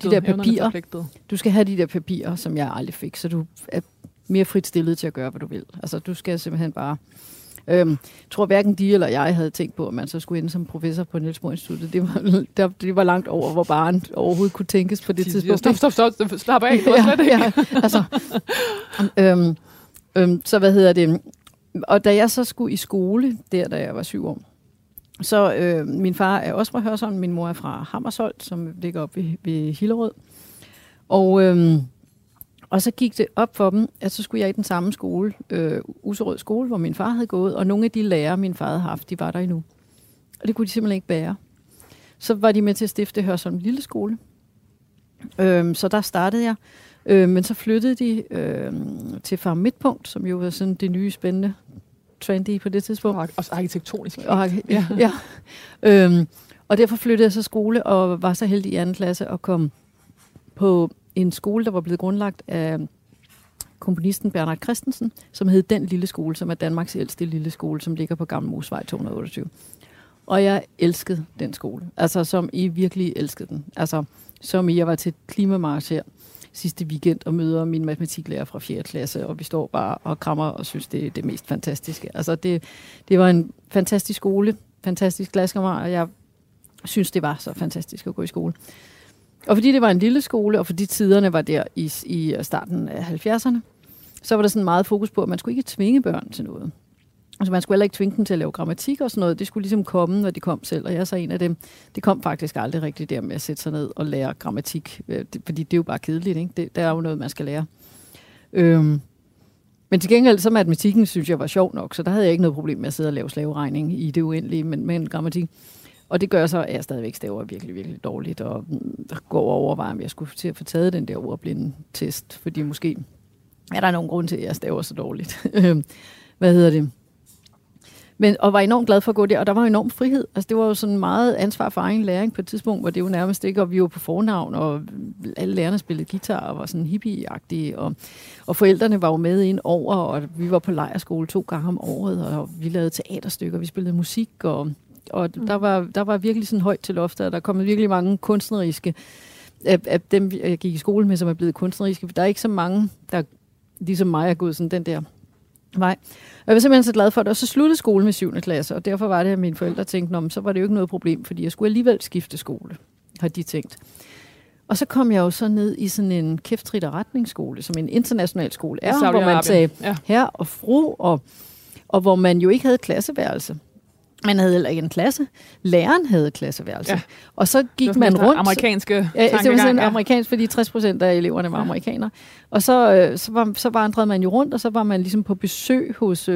have de der papirer, som jeg aldrig fik, så du er mere frit stillet til at gøre, hvad du vil. Altså, du skal simpelthen bare... tror hverken de eller jeg havde tænkt på, at man så skulle ende som professor på Niels Bohr Institut. Det var langt over, hvor barnet overhovedet kunne tænkes på det tidspunkt. Stop, slap af, det var slet ikke. Ja, altså, så hvad hedder det? Og da jeg så skulle i skole, da jeg var 7 år, så min far er også fra Hørsholm, min mor er fra Hammershold, som ligger oppe ved Hillerød. Og så gik det op for dem, at så skulle jeg i den samme skole, Userød skole, hvor min far havde gået, og nogle af de lærere, min far havde haft, de var der endnu. Og det kunne de simpelthen ikke bære. Så var de med til at stifte Hørsholm Lilleskole. Så der startede jeg. Men så flyttede de til Far Midtpunkt, som jo var sådan det nye spændende trendy på det tidspunkt. Og arkitektonisk. Og derfor flyttede jeg så skole og var så heldig i 2. klasse at komme på en skole, der var blevet grundlagt af komponisten Bernhard Christensen, som hed Den Lille Skole, som er Danmarks ældste lille skole, som ligger på Gammel Mosevej 228. Og jeg elskede den skole. Altså, som I virkelig elskede den. Altså, som I, jeg var til et klimamarch her sidste weekend og møder min matematiklærer fra 4. klasse, og vi står bare og krammer og synes, det er det mest fantastiske. Altså, det var en fantastisk skole, fantastisk klassekammerat, og jeg synes, det var så fantastisk at gå i skole. Og fordi det var en lille skole, og fordi tiderne var der i starten af 70'erne, så var der sådan meget fokus på, at man skulle ikke tvinge børn til noget. Altså man skulle heller ikke tvinge dem til at lave grammatik og sådan noget. Det skulle ligesom komme, når de kom selv. Og jeg er så en af dem. Det kom faktisk aldrig rigtigt der med at sætte sig ned og lære grammatik. Fordi det er jo bare kedeligt, ikke? Der er jo noget, man skal lære. Men til gengæld, så matematikken synes jeg var sjov nok. Så der havde jeg ikke noget problem med at sidde og lave slaveregning i det uendelige, men grammatik. Og det gør så, at jeg stadigvæk staver virkelig, virkelig dårligt. Og går og overvejer, om jeg skulle til at få taget den der ordblindetest. Fordi måske er der nogen grund til, at jeg staver så dårligt. Og var enormt glad for at gå der, og der var enorm frihed. Altså, det var jo sådan meget ansvar for egen læring på et tidspunkt, hvor det jo nærmest ikke, og vi var på fornavn, og alle lærerne spillede guitar og var sådan hippie-agtige, og forældrene var jo med ind over, og vi var på lejrskole 2 gange om året, og vi lavede teaterstykker, vi spillede musik, og der var virkelig sådan højt til loftet, og der kom virkelig mange kunstneriske, af dem jeg gik i skole med, som er blevet kunstneriske, for der er ikke så mange, der ligesom mig er gået sådan den der vej. Og jeg var simpelthen så glad for det, og så sluttede skolen med 7. klasse, og derfor var det, at mine forældre tænkte, så var det jo ikke noget problem, fordi jeg skulle alligevel skifte skole, har de tænkt. Og så kom jeg jo så ned i sådan en kæftrit- og retningsskole, som en international skole er, hvor man sagde herre og fru, og hvor man jo ikke havde klasseværelse. Man havde heller ikke en klasse. Læreren havde klasseværelse. Ja. Og så gik man rundt. Amerikanske tankegang. Det var sådan amerikansk, fordi 60% af eleverne var amerikanere. Og så vandrede man jo rundt, og så var man ligesom på besøg hos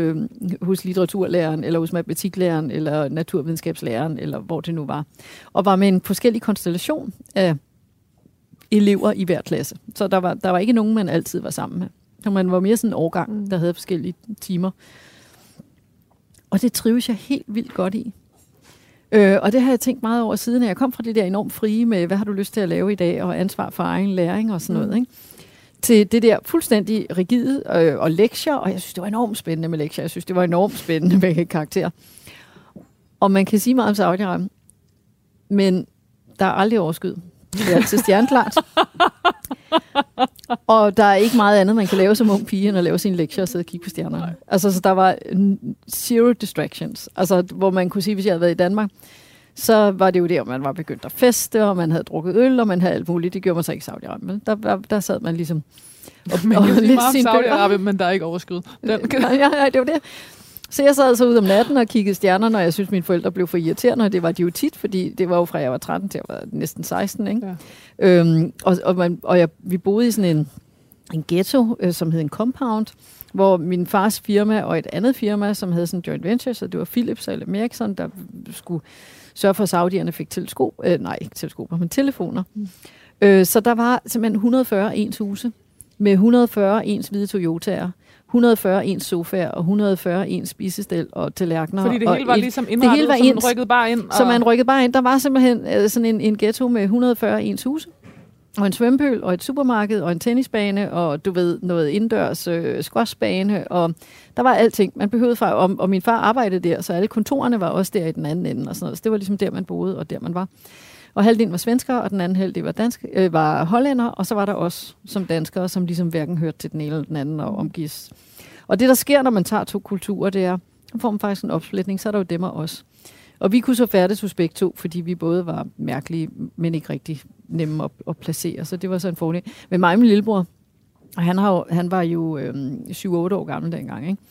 litteraturlæreren, eller hos matematiklæreren, eller naturvidenskabslæreren, eller hvor det nu var. Og var med en forskellig konstellation af elever i hver klasse. Så der var ikke nogen, man altid var sammen med. Så man var mere sådan en årgang, der havde forskellige timer. Og det trives jeg helt vildt godt i. Og det har jeg tænkt meget over siden, at jeg kom fra det der enormt frie med, hvad har du lyst til at lave i dag, og ansvar for egen læring og sådan noget, ikke? Til det der fuldstændig rigide og lektier, og jeg synes, det var enormt spændende med lektier. Jeg synes, det var enormt spændende med karakterer. Og man kan sige meget om Saudi-Arabien, men der er aldrig overskyd. Det er altid stjerneklart. Og der er ikke meget andet, man kan lave som ung pige, end at lave sine lektier og sidde og kigge på stjernerne. Nej. Altså, så der var zero distractions. Altså, hvor man kunne sige, hvis jeg havde været i Danmark, så var det jo der, man var begyndt at feste, og man havde drukket øl, og man havde alt muligt. Det gjorde man så ikke i Saudi-Arabien. Der sad man ligesom... Man kan sige meget om Saudi-Arabien, men der er ikke overskud. Nej, det var det. Så jeg sad så ud om natten og kiggede stjernerne, og jeg synes, mine forældre blev for irriterende, og det var de jo tit, fordi det var jo fra jeg var 13 til jeg var næsten 16, ikke? Ja. Vi boede i sådan en ghetto, som hed en compound, hvor min fars firma og et andet firma, som havde sådan en joint venture, så det var Philips eller Ericsson, der skulle sørge for, at saudierne fik telefoner. Så der var simpelthen 140 ens huse, med 140 ens hvide Toyota'er, 140 ens sofaer og 140 ens spisestel og tallerkener. Fordi det hele var ligesom indrettet, det hele var så man rykkede bare ind. Og... Så man rykkede bare ind. Der var simpelthen sådan en ghetto med 140 ens huse, og en svømmepøl, og et supermarked, og en tennisbane, og du ved, noget indendørs squashbane, og der var alting. Man behøvede fra, og min far arbejdede der, så alle kontorerne var også der i den anden ende og sådan noget. Så det var ligesom der, man boede, og der man var. Og halvdelen var svenskere, og den anden halvdel var hollænder, og så var der også som danskere, som ligesom hverken hørte til den ene eller den anden og omgives. Og det, der sker, når man tager 2 kulturer, det er, så får man faktisk en opsplitning, så er der jo dem og os. Og vi kunne så færdes hos begge to, fordi vi både var mærkelige, men ikke rigtig nemme at placere, så det var så en fordel. Men mig og min lillebror, og han var jo 7-8 år gammel dengang, ikke?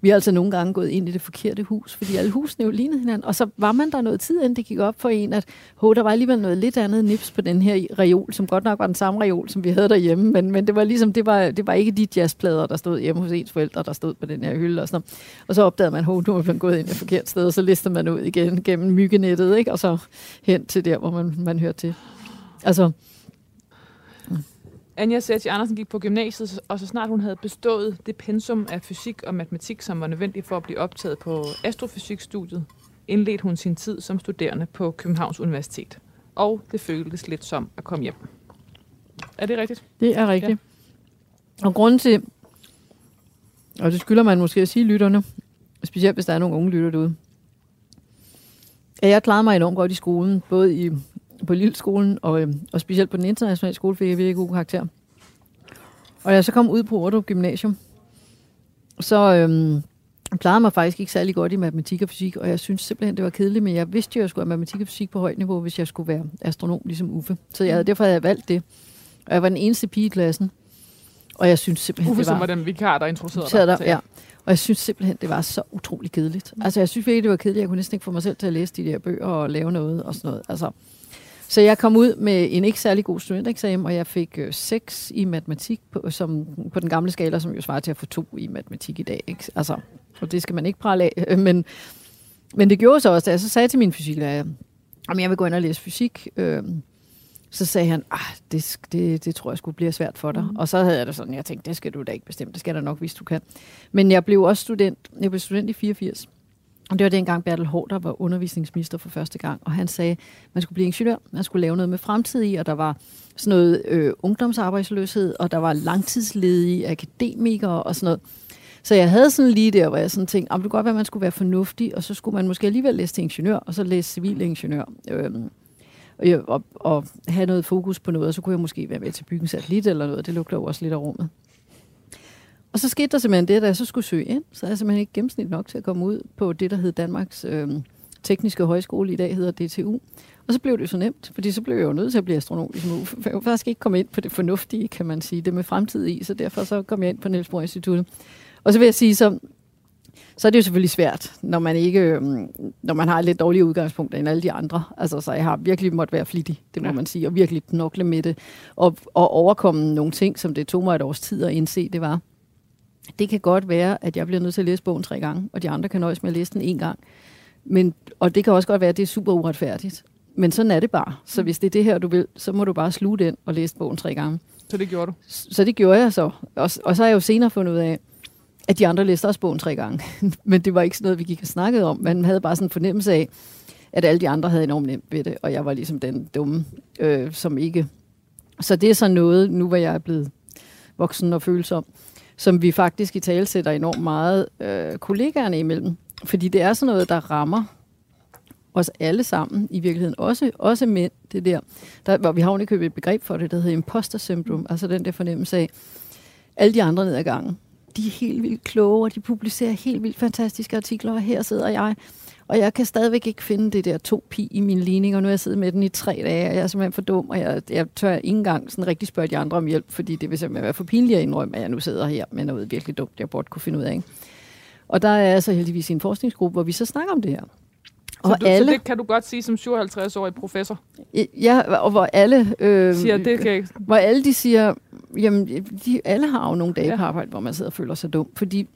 Vi har altså nogle gange gået ind i det forkerte hus, fordi alle husene jo lignede hinanden. Og så var man der noget tid, inden det gik op for en, at der var alligevel noget lidt andet nips på den her reol, som godt nok var den samme reol, som vi havde derhjemme. Men det var ligesom, det var ikke de jazzplader, der stod hjemme hos ens forældre, der stod på den her hylde og sådan noget. Og så opdagede man, at nu var man gået ind i det forkerte sted, og så listede man ud igen gennem myggenettet, ikke? Og så hen til der, hvor man hørte til. Altså... Anja Ceti Andersen gik på gymnasiet, og så snart hun havde bestået det pensum af fysik og matematik, som var nødvendigt for at blive optaget på astrofysikstudiet, indledte hun sin tid som studerende på Københavns Universitet. Og det føltes lidt som at komme hjem. Er det rigtigt? Det er rigtigt. Ja. Og grunden til, og det skylder man måske at sige lytterne, specielt hvis der er nogle unge lytter derude, at jeg klarede mig enormt godt i skolen, både på Lilleskolen og specielt på den internationale skole, fik jeg virkelig god karakter. Og jeg så kom ud på Ordrup Gymnasium, så plejede mig faktisk ikke særlig godt i matematik og fysik, og jeg synes simpelthen, det var kedeligt, men jeg vidste jo, at jeg skulle have matematik og fysik på højt niveau, hvis jeg skulle være astronom ligesom Uffe. Så derfor havde jeg valgt det. Og jeg var den eneste pige i klassen, og jeg synes simpelthen, Uffe, det var... Uffe, som var den vikar, der introducerede dig. Ja. Og jeg synes simpelthen, det var så utrolig kedeligt. Altså, jeg synes virkelig, det var kedeligt. Jeg kunne næsten ikke få mig selv til at læse de der bøger og lave noget og sådan noget. Altså, så jeg kom ud med en ikke særlig god studentereksamen, og jeg fik 6 i matematik på den gamle skala, som jo svarer til at få 2 i matematik i dag. Ikke? Altså, og det skal man ikke prale af. Men det gjorde så også, da jeg så sagde til min fysiklærer, om jeg vil gå ind og læse fysik, så sagde han, det tror jeg skulle blive svært for dig. Mm-hmm. Og så havde jeg det sådan, jeg tænkte, det skal du da ikke bestemme, det skal der nok, hvis du kan. Men jeg blev også student, jeg blev student i 84. Og det var dengang Bertel Haarder var undervisningsminister for første gang, og han sagde, man skulle blive ingeniør, man skulle lave noget med fremtid i, og der var sådan noget ungdomsarbejdsløshed, og der var langtidsledige akademikere og sådan noget. Så jeg havde sådan lige der, hvor jeg sådan tænkte, det kunne godt være, at man skulle være fornuftig, og så skulle man måske alligevel læse til ingeniør, og så læse civilingeniør, og have noget fokus på noget, og så kunne jeg måske være med til at bygge en satellit eller noget, det lugter jo også lidt af rummet. Og så skete der simpelthen det, da jeg så skulle søge ind, så havde jeg simpelthen ikke gennemsnit nok til at komme ud på det, der hed Danmarks Tekniske Højskole, i dag hedder DTU. Og så blev det jo så nemt, fordi så blev jeg jo nødt til at blive astronom, for jeg kunne faktisk ikke komme ind på det fornuftige, kan man sige, det med fremtid i, så derfor så kom jeg ind på Niels Bohr Instituttet. Og så vil jeg sige, så er det jo selvfølgelig svært, når man har et lidt dårligere udgangspunkt end alle de andre. Altså, så jeg har virkelig måtte være flittig, det må man sige, og virkelig knokle med det, og overkomme nogle ting, som det tog mig et års tid at indse, det var. Det kan godt være, at jeg bliver nødt til at læse bogen 3 gange, og de andre kan nøjes med at læse den 1 gang. Og det kan også godt være, at det er super uretfærdigt. Men sådan er det bare. Så hvis det er det her, du vil, så må du bare sluge den og læse bogen 3 gange. Så det gjorde du? Så det gjorde jeg så. Og så har jeg jo senere fundet ud af, at de andre læste også bogen 3 gange. Men det var ikke sådan noget, vi gik og snakkede om. Man havde bare sådan en fornemmelse af, at alle de andre havde enormt nemt ved det, og jeg var ligesom den dumme, som ikke... Så det er sådan noget, nu hvor jeg er blevet voksen og følsom, som vi faktisk i tale sætter enormt meget kollegaerne imellem. Fordi det er sådan noget, der rammer os alle sammen i virkeligheden. Også mænd, det der hvor vi har ordentligt købt et begreb for det, der hedder imposter syndrome. Altså den der fornemmelse af, alle de andre ned ad gangen, de er helt vildt kloge, og de publicerer helt vildt fantastiske artikler, og her sidder jeg. Og jeg kan stadigvæk ikke finde det der 2 pi i min ligning, og nu har jeg siddet med den i 3 dage, og jeg er simpelthen for dum, og jeg tør ikke engang sådan rigtig spørge de andre om hjælp, fordi det vil simpelthen være for pinligt at indrømme, at jeg nu sidder her med noget virkelig dumt, jeg burde kunne finde ud af. Ikke? Og der er altså heldigvis en forskningsgruppe, hvor vi så snakker om det her. Så det kan du godt sige som 57-årig professor? Ja, og hvor alle... siger, det kan ikke. Hvor alle de siger, jamen, alle har jo nogle dage på arbejde, hvor man sidder og føler sig dum, fordi...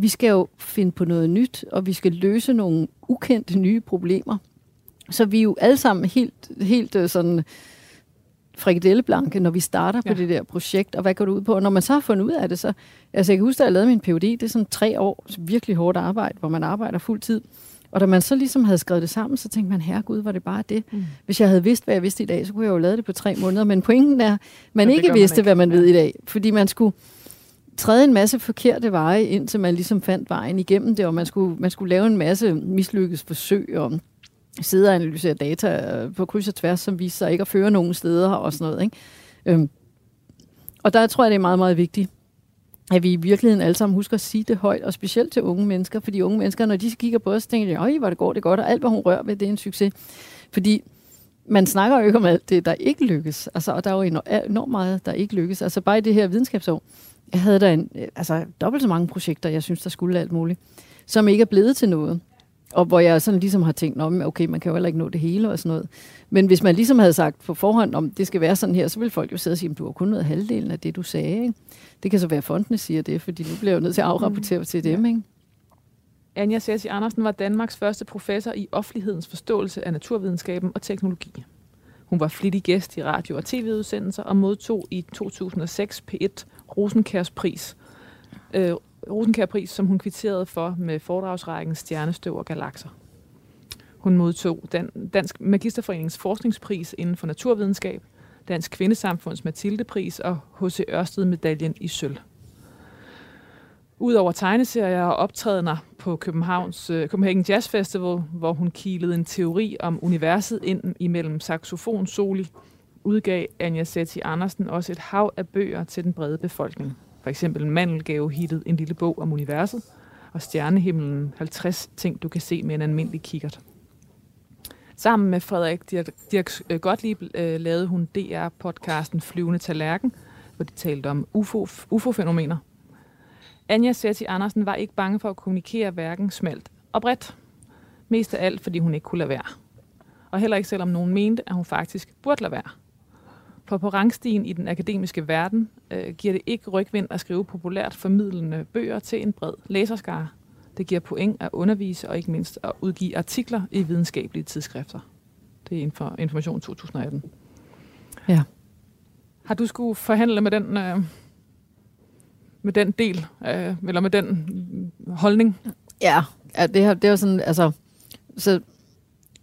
Vi skal jo finde på noget nyt, og vi skal løse nogle ukendte nye problemer. Så vi er jo alle sammen helt sådan frikadelleblanke, når vi starter på det der projekt, og hvad går du ud på? Og når man så har fundet ud af det, så... Altså, jeg kan huske, da jeg lavede min PhD, det er sådan 3 år, virkelig hårdt arbejde, hvor man arbejder fuld tid. Og da man så ligesom havde skrevet det sammen, så tænkte man, herregud, var det bare det. Mm. Hvis jeg havde vidst, hvad jeg vidste i dag, så kunne jeg jo lave det på 3 måneder. Men pointen er, man ikke vidste, hvad man ved i dag. Fordi man skulle... træde en masse forkerte veje, indtil man ligesom fandt vejen igennem det, og man skulle lave en masse mislykkes forsøg, og sidde og analysere data på kryds og tværs, som viser sig ikke at føre nogen steder og sådan noget. Ikke? Og der tror jeg, det er meget, meget vigtigt, at vi i virkeligheden alle sammen husker at sige det højt, og specielt til unge mennesker, fordi unge mennesker, når de kigger på os, tænker de, hvor det går, og alt, hvad hun rører ved, det er en succes. Fordi man snakker jo ikke om alt det, der ikke lykkes, altså, og der er jo enormt meget, der ikke lykkes. Altså bare i det her videnskabsår, jeg havde der dobbelt så mange projekter, jeg synes, der skulle alt muligt, som ikke er blevet til noget. Og hvor jeg sådan ligesom har tænkt, okay, man kan jo heller ikke nå det hele og sådan noget. Men hvis man ligesom havde sagt på forhånd, om det skal være sådan her, så ville folk jo sidde og sige, du har kun nået halvdelen af det, du sagde. Ikke? Det kan så være, fondene siger det, fordi nu bliver jeg jo nødt til at afrapportere til dem. Ikke? Anja Ceti Andersen var Danmarks første professor i offentlighedens forståelse af naturvidenskaben og teknologi. Hun var flittig gæst i radio- og tv-udsendelser og modtog i 2006 P1 Rosenkærspris. Rosenkærpris, som hun kvitterede for med foredragsrækken Stjernestøv og Galakser. Hun modtog Dansk Magisterforeningens forskningspris inden for naturvidenskab, Dansk Kvindesamfunds Mathildepris og H.C. Ørsted-medaljen i sølv. Udover tegneserier og optrædener på Copenhagen Jazz Festival, hvor hun kilede en teori om universet ind imellem saxofon soli, udgav Anja Ceti Andersen også et hav af bøger til den brede befolkning. For eksempel Mandelgave-hittet En lille bog om universet og Stjernehimlen 50 ting, du kan se med en almindelig kikkert. Sammen med Frederik Dirk Gottlieb lavede hun DR-podcasten Flyvende Tallerken, hvor de talte om UFO-fænomener. Anja Ceti Andersen var ikke bange for at kommunikere hverken smalt og bredt. Mest af alt, fordi hun ikke kunne lade være. Og heller ikke selvom nogen mente, at hun faktisk burde lade være. For på rangstien i den akademiske verden giver det ikke rygvind at skrive populært formidlende bøger til en bred læserskare. Det giver point at undervise og ikke mindst at udgive artikler i videnskabelige tidsskrifter. Det er inden for Information 2018. Ja. Har du skulle forhandle med den... eller med den holdning? Ja, det er jo sådan, altså,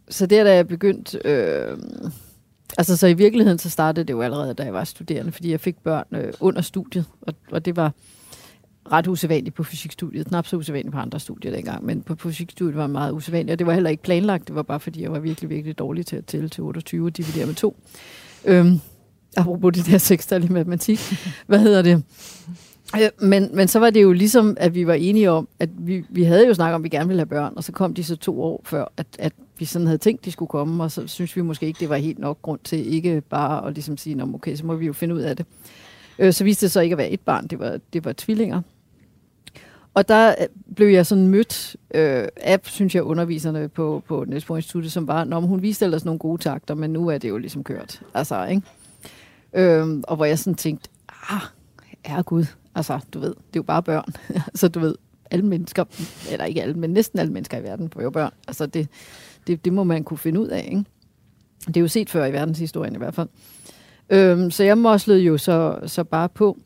så der, da jeg begyndte, altså, så i virkeligheden, så startede det jo allerede, da jeg var studerende, fordi jeg fik børn under studiet, og det var ret usædvanligt på fysikstudiet, knap så usædvanligt på andre studier dengang, men på fysikstudiet var det meget usædvanligt, og det var heller ikke planlagt, det var bare fordi, jeg var virkelig, virkelig dårlig til at tælle til 28 og dividere med 2. Apropos det der sekstallige matematik, Men så var det jo ligesom, at vi var enige om, at vi havde jo snakket om, at vi gerne ville have børn, og så kom de så 2 år før, at vi sådan havde tænkt, de skulle komme, og så synes vi måske ikke, det var helt nok grund til ikke bare at ligesom sige, nå, okay, så må vi jo finde ud af det. Så viste det så ikke at være et barn, det var tvillinger. Og der blev jeg sådan mødt af, synes jeg, underviserne på Niels Bohr Institut, som var, nå, hun viste ellers nogle gode takter, men nu er det jo ligesom kørt. Altså, ikke? Og hvor jeg sådan tænkte, herregud, altså, du ved, det er jo bare børn. Altså, du ved, alle mennesker, eller ikke alle, men næsten alle mennesker i verden får jo børn. Altså, det må man kunne finde ud af, ikke? Det er jo set før i verdenshistorien i hvert fald. Så jeg moslede jo så bare på,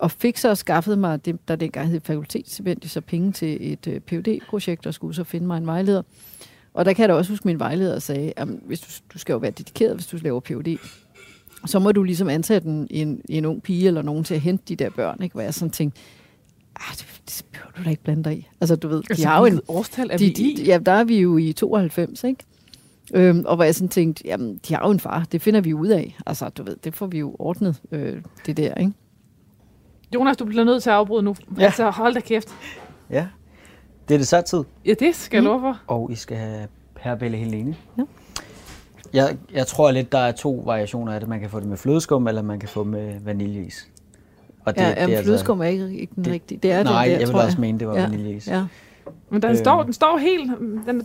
og fik så skaffet mig, der dengang hed fakultetsstipendium, så penge til et PhD-projekt, og skulle så finde mig en vejleder. Og der kan jeg da også huske, min vejleder sagde, at hvis du skal jo være dedikeret, hvis du laver PhD, så må du ligesom ansætte en ung pige eller nogen til at hente de der børn, ikke? Hvor jeg sådan tænkte, det behøver du da ikke blande dig i. Altså, du ved, de har jo en... årstal er vi i? Ja, der er vi jo i 92, ikke? Og hvor jeg sådan tænkte, jamen, de har jo en far, det finder vi ud af. Altså, du ved, det får vi jo ordnet, det der, ikke? Jonas, du bliver nødt til at afbryde nu. Ja. Altså, hold da kæft. Ja, det er det så tid. Ja, det skal jeg love for. Og I skal have Perbelle Helene. Ja. Jeg tror lidt, der er 2 variationer af det. Man kan få det med flødeskum, eller man kan få det med vaniljeis. Og det, det er flødeskum altså, er ikke den rigtige. Det er nej, den der, jeg ville også mene, det var vaniljeis. Ja. Men den står helt...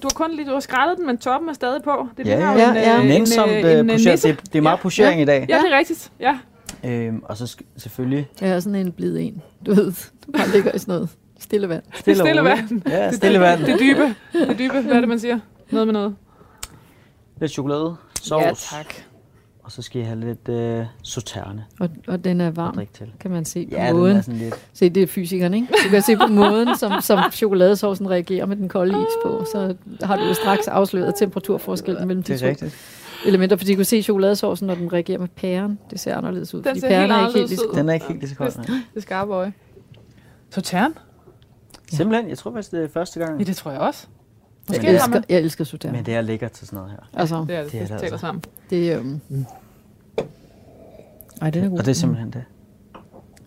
Du har kun lige skrællet den, men toppen er stadig på. Det er det er meget pushering i dag. Ja, det er rigtigt. Ja. Og så selvfølgelig... Ja, sådan en blid en. Du ved, du bare ligger i sådan noget stille vand. Stille vand. Ja, stille vand. Det dybe, hvad er det, man siger? Noget med noget. Lidt chokolade, sovs, ja, tak. Og så skal jeg have lidt sauterne. Og den er varm, kan man se på måden. Den er lidt... Se, det er fysikeren, ikke? Du kan se på måden, som chokoladesovsen reagerer med den kolde is på. Så har du jo straks afsløret temperaturforskellen mellem de 2 elementer. Fordi du kan se chokoladesovsen, når den reagerer med pæren. Det ser anderledes ud, fordi pæren er ikke helt lige så kold. Den er ikke helt lige så kold. Det er skarpe øje. Sauterne? Ja. Simpelthen, jeg tror faktisk, det er første gang. Ja, det tror jeg også. Jeg elsker sauter. Men det er lækkert til sådan noget her. Altså, det er det, vi taler sammen. Det er Ej, det er god. Og det er simpelthen det.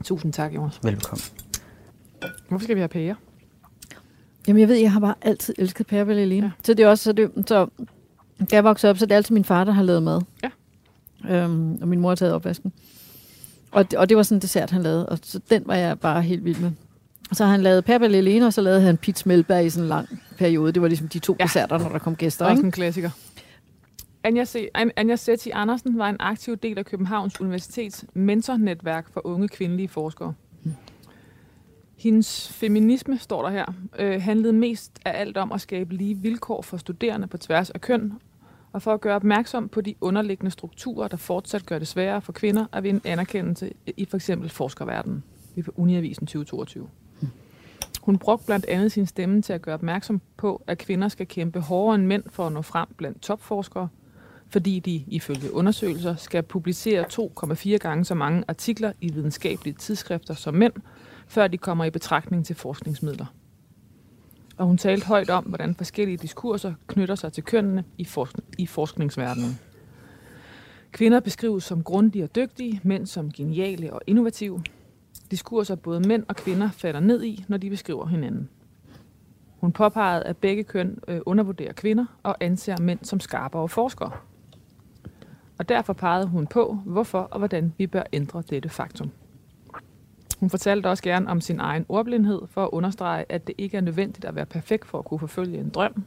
Tusind tak, Jonas. Velbekomme. Hvorfor skal vi have pære? Jamen, jeg ved, jeg har bare altid elsket pære, vel alene. Ja. Så det er også så da jeg voksede op, så det er altid min far, der har lavet mad. Ja. Og min mor har taget opvasken. Og det var sådan en dessert, han lavede. Og så den var jeg bare helt vild med. Så han lavede pærbelle alene, og så lavede han pizza melbær i sådan en lang periode. Det var ligesom de 2 desserter, når der kom gæster. Det var sådan en klassiker. Anja Ceti Andersen var en aktiv del af Københavns Universitets mentornetværk for unge kvindelige forskere. Hendes feminisme, står der her, handlede mest af alt om at skabe lige vilkår for studerende på tværs af køn, og for at gøre opmærksom på de underliggende strukturer, der fortsat gør det sværere for kvinder at vinde anerkendelse i f.eks. forskerverdenen. Vi på Uniavisen 2022. Hun brugte blandt andet sin stemme til at gøre opmærksom på, at kvinder skal kæmpe hårdere end mænd for at nå frem blandt topforskere, fordi de, ifølge undersøgelser, skal publicere 2,4 gange så mange artikler i videnskabelige tidsskrifter som mænd, før de kommer i betragtning til forskningsmidler. Og hun talte højt om, hvordan forskellige diskurser knytter sig til kønnene i forskningsverdenen. Kvinder beskrives som grundige og dygtige, mænd som geniale og innovative. Diskurser både mænd og kvinder falder ned i, når de beskriver hinanden. Hun påpegede, at begge køn undervurderer kvinder og anser mænd som skarpere forskere. Og derfor pegede hun på, hvorfor og hvordan vi bør ændre dette faktum. Hun fortalte også gerne om sin egen ordblindhed for at understrege, at det ikke er nødvendigt at være perfekt for at kunne forfølge en drøm.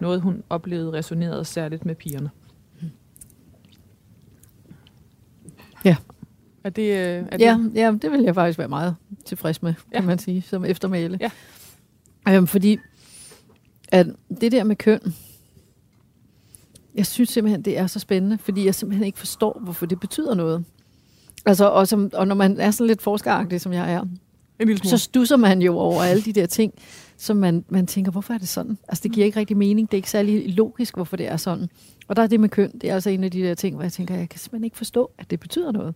Noget hun oplevede resonerede særligt med pigerne. Ja. Er det? Ja, det vil jeg faktisk være meget tilfreds med, kan man sige, som eftermæle. Ja. Fordi at det der med køn, jeg synes simpelthen, det er så spændende, fordi jeg simpelthen ikke forstår, hvorfor det betyder noget. Altså, og når man er sådan lidt forskeragtig, som jeg er, så stusser man jo over alle de der ting, som man tænker, hvorfor er det sådan? Altså, det giver ikke rigtig mening. Det er ikke særlig logisk, hvorfor det er sådan. Og der er det med køn. Det er altså en af de der ting, hvor jeg tænker, jeg kan simpelthen ikke forstå, at det betyder noget.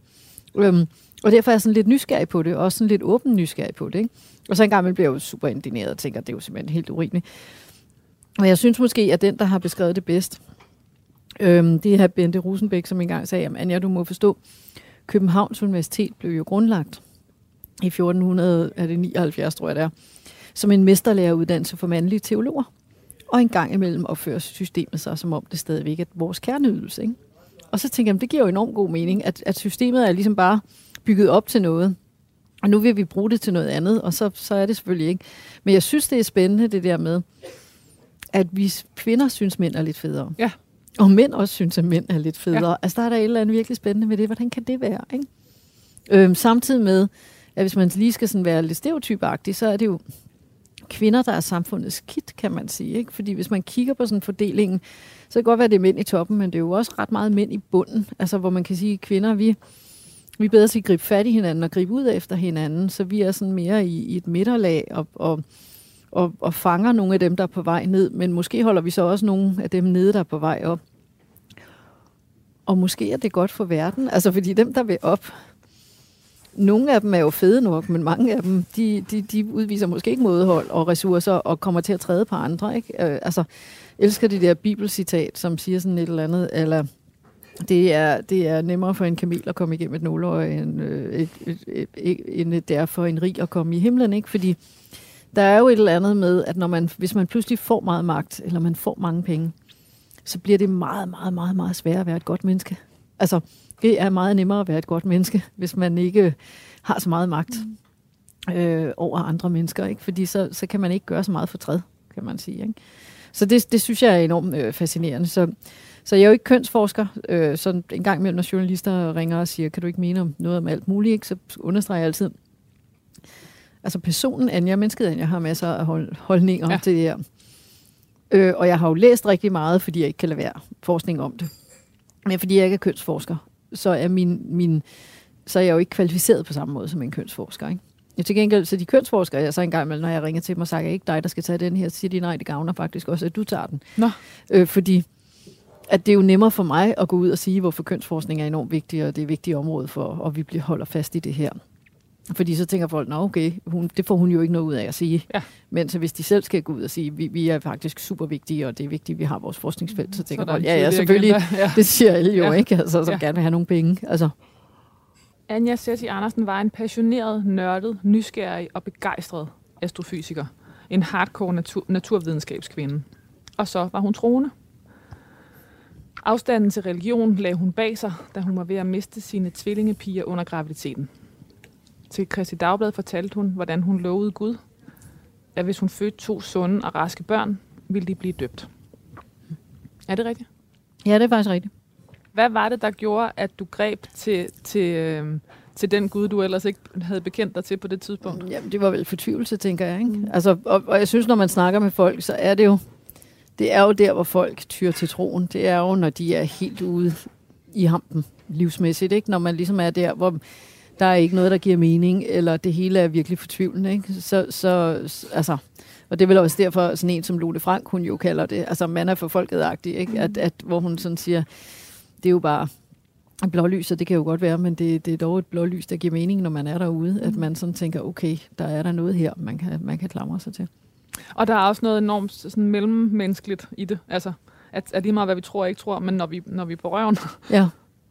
Og derfor er jeg sådan lidt nysgerrig på det, og også sådan lidt åben nysgerrig på det, ikke? Og så engang bliver jeg jo super indineret og tænker, at det er jo simpelthen helt urimeligt. Og jeg synes måske, at den, der har beskrevet det bedst, det er her Bente Rosenbæk, som engang sagde, jamen Anja, du må forstå, Københavns Universitet blev jo grundlagt i 1479, tror jeg det er, som en mesterlæreruddannelse for mandlige teologer. Og en gang imellem opfører systemet sig, som om det stadigvæk er vores kerneydelse, ikke? Og så tænker jeg, det giver jo enormt god mening, at systemet er ligesom bare bygget op til noget, og nu vil vi bruge det til noget andet, og så er det selvfølgelig ikke. Men jeg synes, det er spændende det der med, at vi kvinder synes, mænd er lidt federe. Ja. Og mænd også synes, at mænd er lidt federe. Ja. Altså, der er der et eller andet virkelig spændende med det. Hvordan kan det være, ikke? Samtidig med, at hvis man lige skal sådan være lidt stereotypagtig, så er det jo kvinder, der er samfundets kit, kan man sige, ikke? Fordi hvis man kigger på sådan fordelingen, så kan det godt være, at det er mænd i toppen, men det er jo også ret meget mænd i bunden. Altså, hvor man kan sige, at kvinder, vi er bedre til at gribe fat i hinanden og gribe ud efter hinanden, så vi er sådan mere i et midterlag og fanger nogle af dem, der er på vej ned, men måske holder vi så også nogle af dem nede, der er på vej op. Og måske er det godt for verden, altså fordi dem, der vil op, nogle af dem er jo fede nok, men mange af dem, de udviser måske ikke modhold og ressourcer og kommer til at træde på andre, ikke? Altså, elsker det der bibelcitat, som siger sådan et eller andet, eller det er nemmere for en kamel at komme igennem et nåleøje, end det er for en rig at komme i himlen, ikke? Fordi der er jo et eller andet med, at hvis man pludselig får meget magt, eller man får mange penge, så bliver det meget, meget, meget, meget sværere at være et godt menneske. Altså, det er meget nemmere at være et godt menneske, hvis man ikke har så meget magt over andre mennesker, ikke? Fordi så kan man ikke gøre så meget fortræd, kan man sige, ikke? Så det synes jeg er enormt fascinerende. Så jeg er jo ikke kønsforsker, så en gang imellem, når journalister ringer og siger, kan du ikke mene om noget om alt muligt, ikke? Så understreger jeg altid, altså personen Anja, mennesket Anja, har masser af holdninger til det her. Og jeg har jo læst rigtig meget, fordi jeg ikke kan lade være forskning om det. Men fordi jeg ikke er kønsforsker, så er jeg jo ikke kvalificeret på samme måde som en kønsforsker, ikke? Ja, til gengæld, så de kønsforskere, jeg så engang imellem, når jeg ringer til dem og siger, ikke dig, der skal tage den her, så siger de, nej, det gavner faktisk også, at du tager den. Nå. Fordi at det er jo nemmere for mig at gå ud og sige, hvorfor kønsforskning er enormt vigtig, og det er et vigtigt område for, og vi holder fast i det her. Fordi så tænker folk, nå okay, det får hun jo ikke noget ud af at sige. Ja. Men så hvis de selv skal gå ud og sige, vi er faktisk super vigtige, og det er vigtigt, vi har vores forskningsfelt, så tænker folk, ja, selvfølgelig, det siger alle jo ikke, altså, som gerne vil have nogle penge. Altså. Anja Ceti Andersen var en passioneret, nørdet, nysgerrig og begejstret astrofysiker. En hardcore naturvidenskabskvinde. Og så var hun troende. Afstanden til religion lagde hun bag sig, da hun var ved at miste sine tvillingepiger under graviditeten. Til Kristi Dagblad fortalte hun, hvordan hun lovede Gud, at hvis hun fødte 2 sunde og raske børn, ville de blive døbt. Er det rigtigt? Ja, det er faktisk rigtigt. Hvad var det, der gjorde, at du greb til den Gud, du ellers ikke havde bekendt dig til på det tidspunkt? Jamen, det var vel fortvivlelse, tænker jeg, ikke? Altså, og jeg synes, når man snakker med folk, så er det jo Det er jo der, hvor folk tyr til troen. Det er jo, når de er helt ude i hampen livsmæssigt, ikke? Når man ligesom er der, hvor der er ikke noget, der giver mening, eller det hele er virkelig fortvivlende, ikke? Så altså... Og det er vel også derfor, sådan en som Lotte Frank, hun jo kalder det, altså man er for folket-agtig, ikke? At, hvor hun sådan siger, det er jo bare et blålys, og det kan jo godt være, men det er dog et blålys, der giver mening, når man er derude, at man sådan tænker, okay, der er noget her, man kan klamre sig til. Og der er også noget enormt sådan mellemmenneskeligt i det, altså at lige meget, hvad vi tror og ikke tror, men når vi er på røven, ja.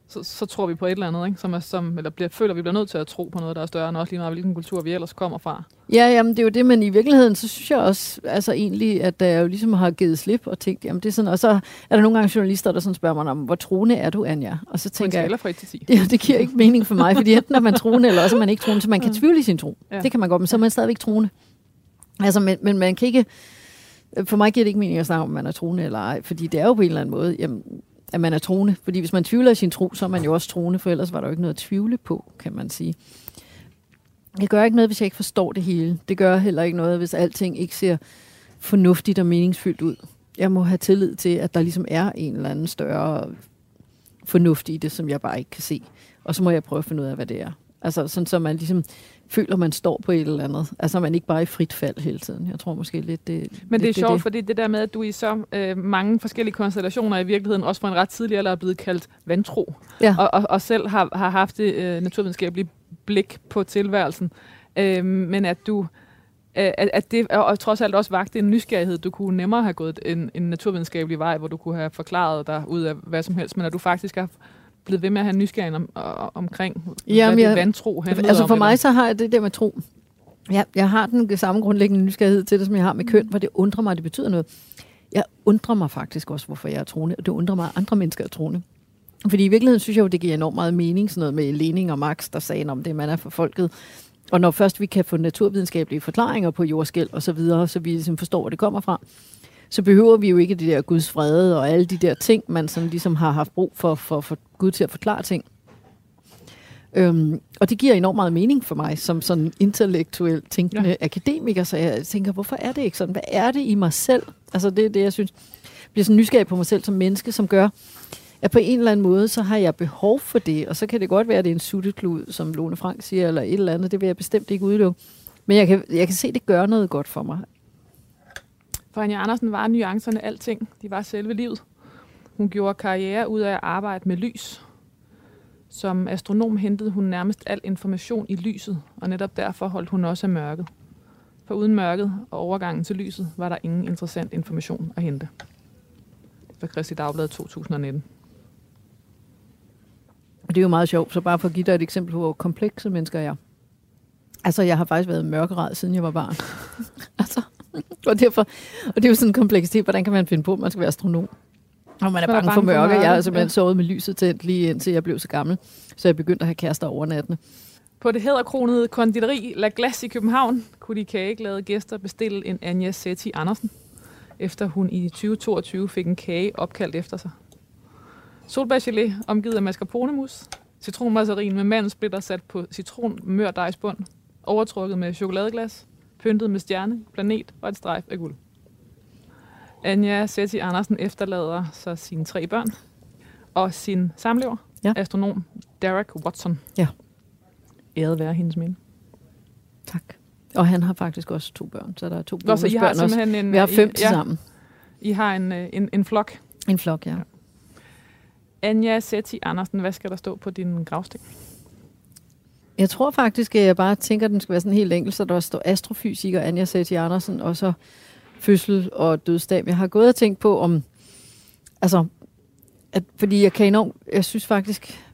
så tror vi på et eller andet, ikke? Føler, vi bliver nødt til at tro på noget, der er større, end også lige meget, hvilken kultur vi ellers kommer fra. Ja, jamen det er jo det, men i virkeligheden, så synes jeg også, altså egentlig, at jeg jo ligesom har givet slip og tænkt, jamen det er sådan, og så er der nogle gange journalister, der sådan spørger mig om, hvor troende er du, Anja? Og så tænker jeg, det giver ikke mening for mig, fordi enten er man troende, eller også er man ikke troende, så man kan tvivle i sin tro. Ja. Det kan man godt, men så er man stadigvæk troende. Altså, men man kan ikke, for mig giver det ikke mening at snakke om, man er troende eller ej, fordi det er jo på en eller anden måde, jamen, at man er troende. Fordi hvis man tvivler i sin tro, så er man jo også troende, for ellers var der jo ikke noget at tvivle på, kan man sige. Det gør ikke noget, hvis jeg ikke forstår det hele. Det gør heller ikke noget, hvis alting ikke ser fornuftigt og meningsfyldt ud. Jeg må have tillid til, at der ligesom er en eller anden større fornuft i det, som jeg bare ikke kan se. Og så må jeg prøve at finde ud af, hvad det er. Altså sådan, så man ligesom føler, man står på et eller andet. Altså man ikke bare er i frit fald hele tiden. Jeg tror måske lidt det... Men det er sjovt, fordi det der med, at du i så mange forskellige konstellationer i virkeligheden, også fra en ret tidlig alder, er blevet kaldt vantro. Ja. Og selv har haft det naturvidenskabelige blik på tilværelsen. Men at du... At det og trods alt også vagte en nysgerrighed. Du kunne nemmere have gået en naturvidenskabelig vej, hvor du kunne have forklaret dig ud af hvad som helst, men at du faktisk har... blevet ved med at have nysgerrig omkring, hvad det vantro handler om? Altså for mig, så har jeg det der med tro. Ja, jeg har den samme grundlæggende nysgerrighed til det, som jeg har med køn, hvor det undrer mig, det betyder noget. Jeg undrer mig faktisk også, hvorfor jeg er troende, og det undrer mig, at andre mennesker er troende. Fordi i virkeligheden synes jeg jo, det giver enormt meget mening, sådan noget med Lenin og Marx, der sagde om det, man er for folket. Og når først vi kan få naturvidenskabelige forklaringer på jordskæl og så videre, så vi ligesom forstår, hvor det kommer fra, så behøver vi jo ikke det der Guds fred og alle de der ting, man sådan ligesom har haft brug for Gud til at forklare ting. Og det giver enormt meget mening for mig, som sådan intellektuelt tænkende akademiker, så jeg tænker, hvorfor er det ikke sådan? Hvad er det i mig selv? Altså det er det, jeg synes, bliver sådan nysgerrig på mig selv som menneske, som gør, at på en eller anden måde, så har jeg behov for det, og så kan det godt være, at det er en sutteklud, som Lone Frank siger, eller et eller andet, det vil jeg bestemt ikke udelukke. Men jeg kan se, at det gør noget godt for mig. For Anja Andersen var nuancerne alting. De var selve livet. Hun gjorde karriere ud af at arbejde med lys. Som astronom hentede hun nærmest al information i lyset, og netop derfor holdt hun også af mørket. For uden mørket og overgangen til lyset, var der ingen interessant information at hente. For Kristi Dagblad 2019. Det er jo meget sjovt, så bare for at give dig et eksempel på, hvor komplekse mennesker jeg er. Altså, jeg har faktisk været mørkeret, siden jeg var barn. Altså... Og det er jo sådan en kompleksitet, hvordan kan man finde på, at man skal være astronom? Og man er bange for mørke. Jeg har simpelthen sovet med lyset tændt lige indtil jeg blev så gammel, så jeg begyndte at have kærester overnattende. På det hæderkronede konditori La Glace i København kunne de kageglade gæster bestille en Anja Ceti Andersen, efter hun i 2022 fik en kage opkaldt efter sig. Solbærgelé omgivet af mascarponemus, citronmasserin med mandelsplitter sat på citronmørdejsbund, overtrukket med chokoladeglas, pyntet med stjerne, planet og et strejf af guld. Anja Ceti Andersen efterlader sig sine 3 børn og sin samlever, astronom Derek Watson. Ja. Æret være hendes minde. Tak. Og han har faktisk også 2 børn, så der er 2 bonusbørn også. Vi har 5 sammen. I har en flok. En flok, ja. Anja Ceti Andersen, hvad skal der stå på din gravsten? Jeg tror faktisk, at jeg bare tænker, at den skal være sådan helt enkelt, så der står astrofysiker Anja Ceti Andersen, og så fødsel og dødsdag. Jeg har gået og tænkt på, om... Altså, fordi jeg kan enormt... Jeg synes faktisk,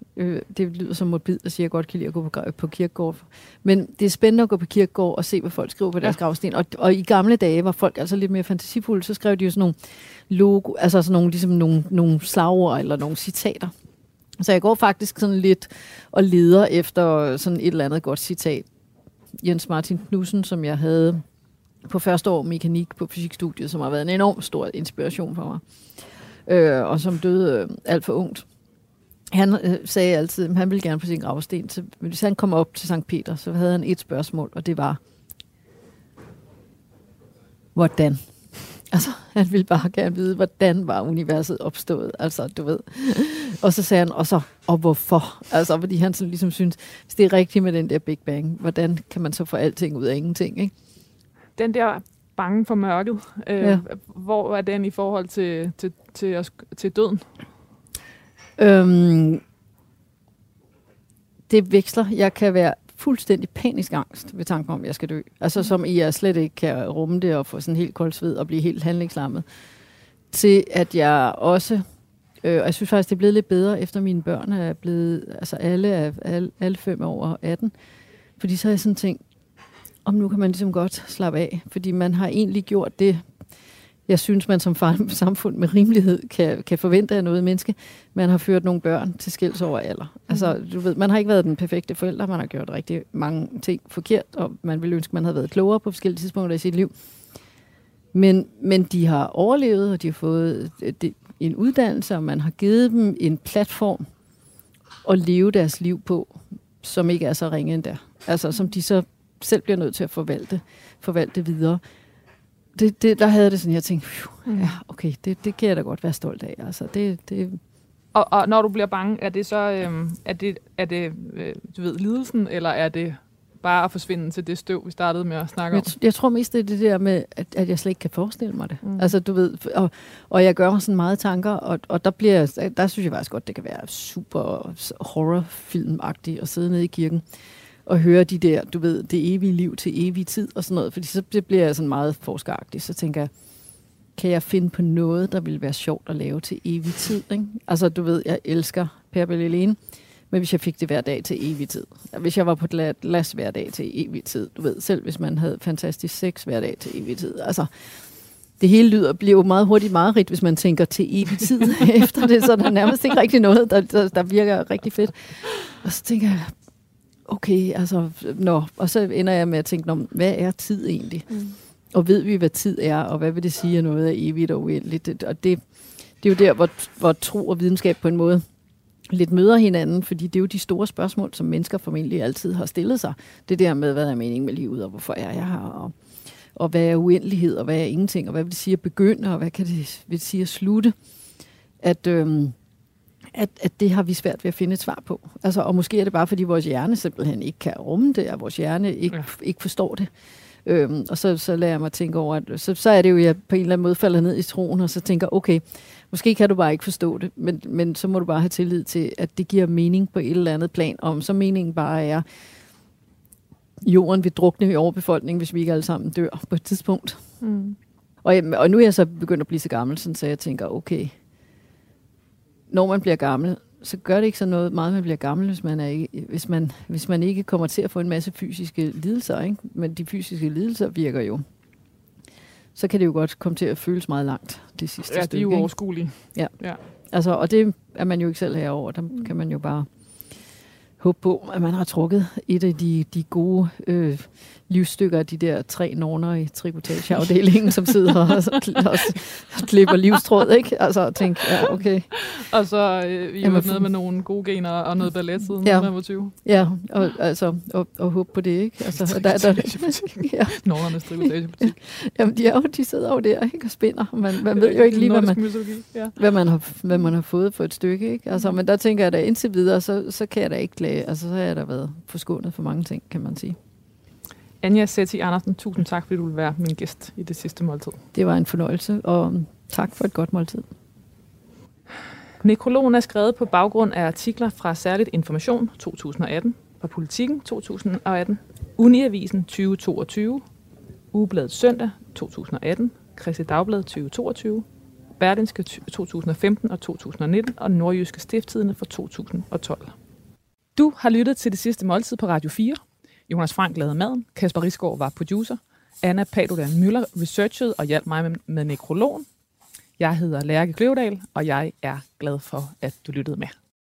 det lyder som morbid at sige, at jeg godt kan lide at gå på kirkegård. Men det er spændende at gå på kirkegård og se, hvad folk skriver på deres gravsten. Og i gamle dage var folk altså lidt mere fantasifulde, så skrev de jo sådan nogle logo, altså sådan nogle, ligesom nogle slagord eller nogle citater. Så jeg går faktisk sådan lidt og leder efter sådan et eller andet godt citat. Jens Martin Knudsen, som jeg havde på første år mekanik på fysikstudiet, som har været en enormt stor inspiration for mig, og som døde alt for ungt. Han sagde altid, at han ville gerne på sin gravsten. Så hvis han kom op til Sankt Peter, så havde han et spørgsmål, og det var, hvordan? Altså, han ville bare gerne vide, hvordan var universet opstået, altså, du ved. Og så sagde han, og hvorfor? Altså, fordi han sådan ligesom synes, hvis det er rigtigt med den der Big Bang, hvordan kan man så få alting ud af ingenting, ikke? Den der bange for mørket, ja. Hvor er den i forhold til døden? Det veksler. Jeg kan være fuldstændig panisk angst ved tanken om, at jeg skal dø. Altså som I er slet ikke kan rumme det og få sådan helt kold sved og blive helt handlingslammet. Til at jeg også, og jeg synes faktisk, det er blevet lidt bedre, efter mine børn er blevet, altså alle 5 over 18. Fordi så har jeg sådan tænkt, om nu kan man ligesom godt slappe af. Fordi man har egentlig gjort det, jeg synes, man som samfund med rimelighed kan forvente af noget menneske. Man har ført nogle børn til skils over alder. Altså, du ved, man har ikke været den perfekte forælder. Man har gjort rigtig mange ting forkert, og man ville ønske, man havde været klogere på forskellige tidspunkter i sit liv. Men de har overlevet, og de har fået en uddannelse, og man har givet dem en platform at leve deres liv på, som ikke er så ringe endda. Altså, som de så selv bliver nødt til at forvalte videre. Der havde det sådan, jeg tænkte, ja, okay, det kan jeg da godt være stolt af. Altså, det. Og når du bliver bange, er det så, er det du ved, lidelsen, eller er det bare at forsvinde til det støv, vi startede med at snakke om? Jeg tror mest, det er det der med, at jeg slet ikke kan forestille mig det. Mm. Altså, du ved, og jeg gør mig sådan meget tanker, og der synes jeg faktisk godt, det kan være super horrorfilmagtigt at sidde nede i kirken og høre de der, du ved, det evige liv til evig tid og sådan noget, fordi så bliver jeg sådan meget forskeragtig, så tænker jeg, kan jeg finde på noget, der ville være sjovt at lave til evig tid, ikke? Altså, du ved, jeg elsker Per Bellelene, men hvis jeg fik det hver dag til evig tid, hvis jeg var på et glas hver dag til evig tid, du ved, selv hvis man havde fantastisk sex hver dag til evig tid, altså, det hele bliver jo meget hurtigt meget rigt, hvis man tænker til evig tid efter det, så der er nærmest ikke rigtig noget, der virker rigtig fedt. Og så tænker jeg, okay, altså, og så ender jeg med at tænke, hvad er tid egentlig? Mm. Og ved vi, hvad tid er, og hvad vil det sige, at noget er evigt og uendeligt? Det er jo der, hvor tro og videnskab på en måde lidt møder hinanden, fordi det er jo de store spørgsmål, som mennesker formentlig altid har stillet sig. Det der med, hvad er meningen med livet, og hvorfor er jeg her, og hvad er uendelighed, og hvad er ingenting, og hvad vil det sige at begynde, og hvad kan det vil sige at slutte? At det har vi svært ved at finde et svar på. Altså, og måske er det bare, fordi vores hjerne simpelthen ikke kan rumme det, og vores hjerne ikke forstår det. Og så lader jeg mig tænke over, at så er det jo, at jeg på en eller anden måde falder ned i troen, og så tænker, okay, måske kan du bare ikke forstå det, men så må du bare have tillid til, at det giver mening på et eller andet plan, om så meningen bare er, jorden vil drukne i overbefolkningen, hvis vi ikke alle sammen dør på et tidspunkt. Mm. Og nu er jeg så begyndt at blive så gammel, så jeg tænker, okay, når man bliver gammel, så gør det ikke så noget meget, man bliver gammel, hvis man ikke kommer til at få en masse fysiske lidelser, ikke? Men de fysiske lidelser virker jo. Så kan det jo godt komme til at føles meget langt, det sidste stykke. Ja, det er jo overskuelige. Ja. Altså, og det er man jo ikke selv herover. Der kan man jo bare håbe på, at man har trukket et af de gode livsstykker af de der 3 norner i tributageafdelingen, som sidder og klipper livstråd, ikke? Altså, og tænke, ja, okay. Og så vi er nede med nogle gode gener og noget ballet siden, ja. 20. Ja, og, altså, og håbe på det, ikke? Altså, ja. Nornernes tributagebutik. Jamen, de sidder jo der, ikke? Og spinder. Man ved jo ikke lige, hvad man har fået for et stykke, ikke? Altså, men der tænker jeg da, indtil videre, så kan jeg da ikke klage. Altså, så har jeg da været forskånet for mange ting, kan man sige. Anja Ceti Andersen, tusind tak, fordi du ville være min gæst i det sidste måltid. Det var en fornøjelse, og tak for et godt måltid. Nekrologen er skrevet på baggrund af artikler fra særligt Information 2018, fra Politiken 2018, Uniavisen 2022, Ugebladet Søndag 2018, Kristi Dagblad 2022, Berlingske 2015 og 2019 og Nordjyske Stiftstidende fra 2012. Du har lyttet til det sidste måltid på Radio 4. Jonas Frank lavede maden, Kasper Risgaard var producer, Anna Padudan Møller researchede og hjalp mig med nekrologen. Jeg hedder Lærke Kløvedal, og jeg er glad for, at du lyttede med.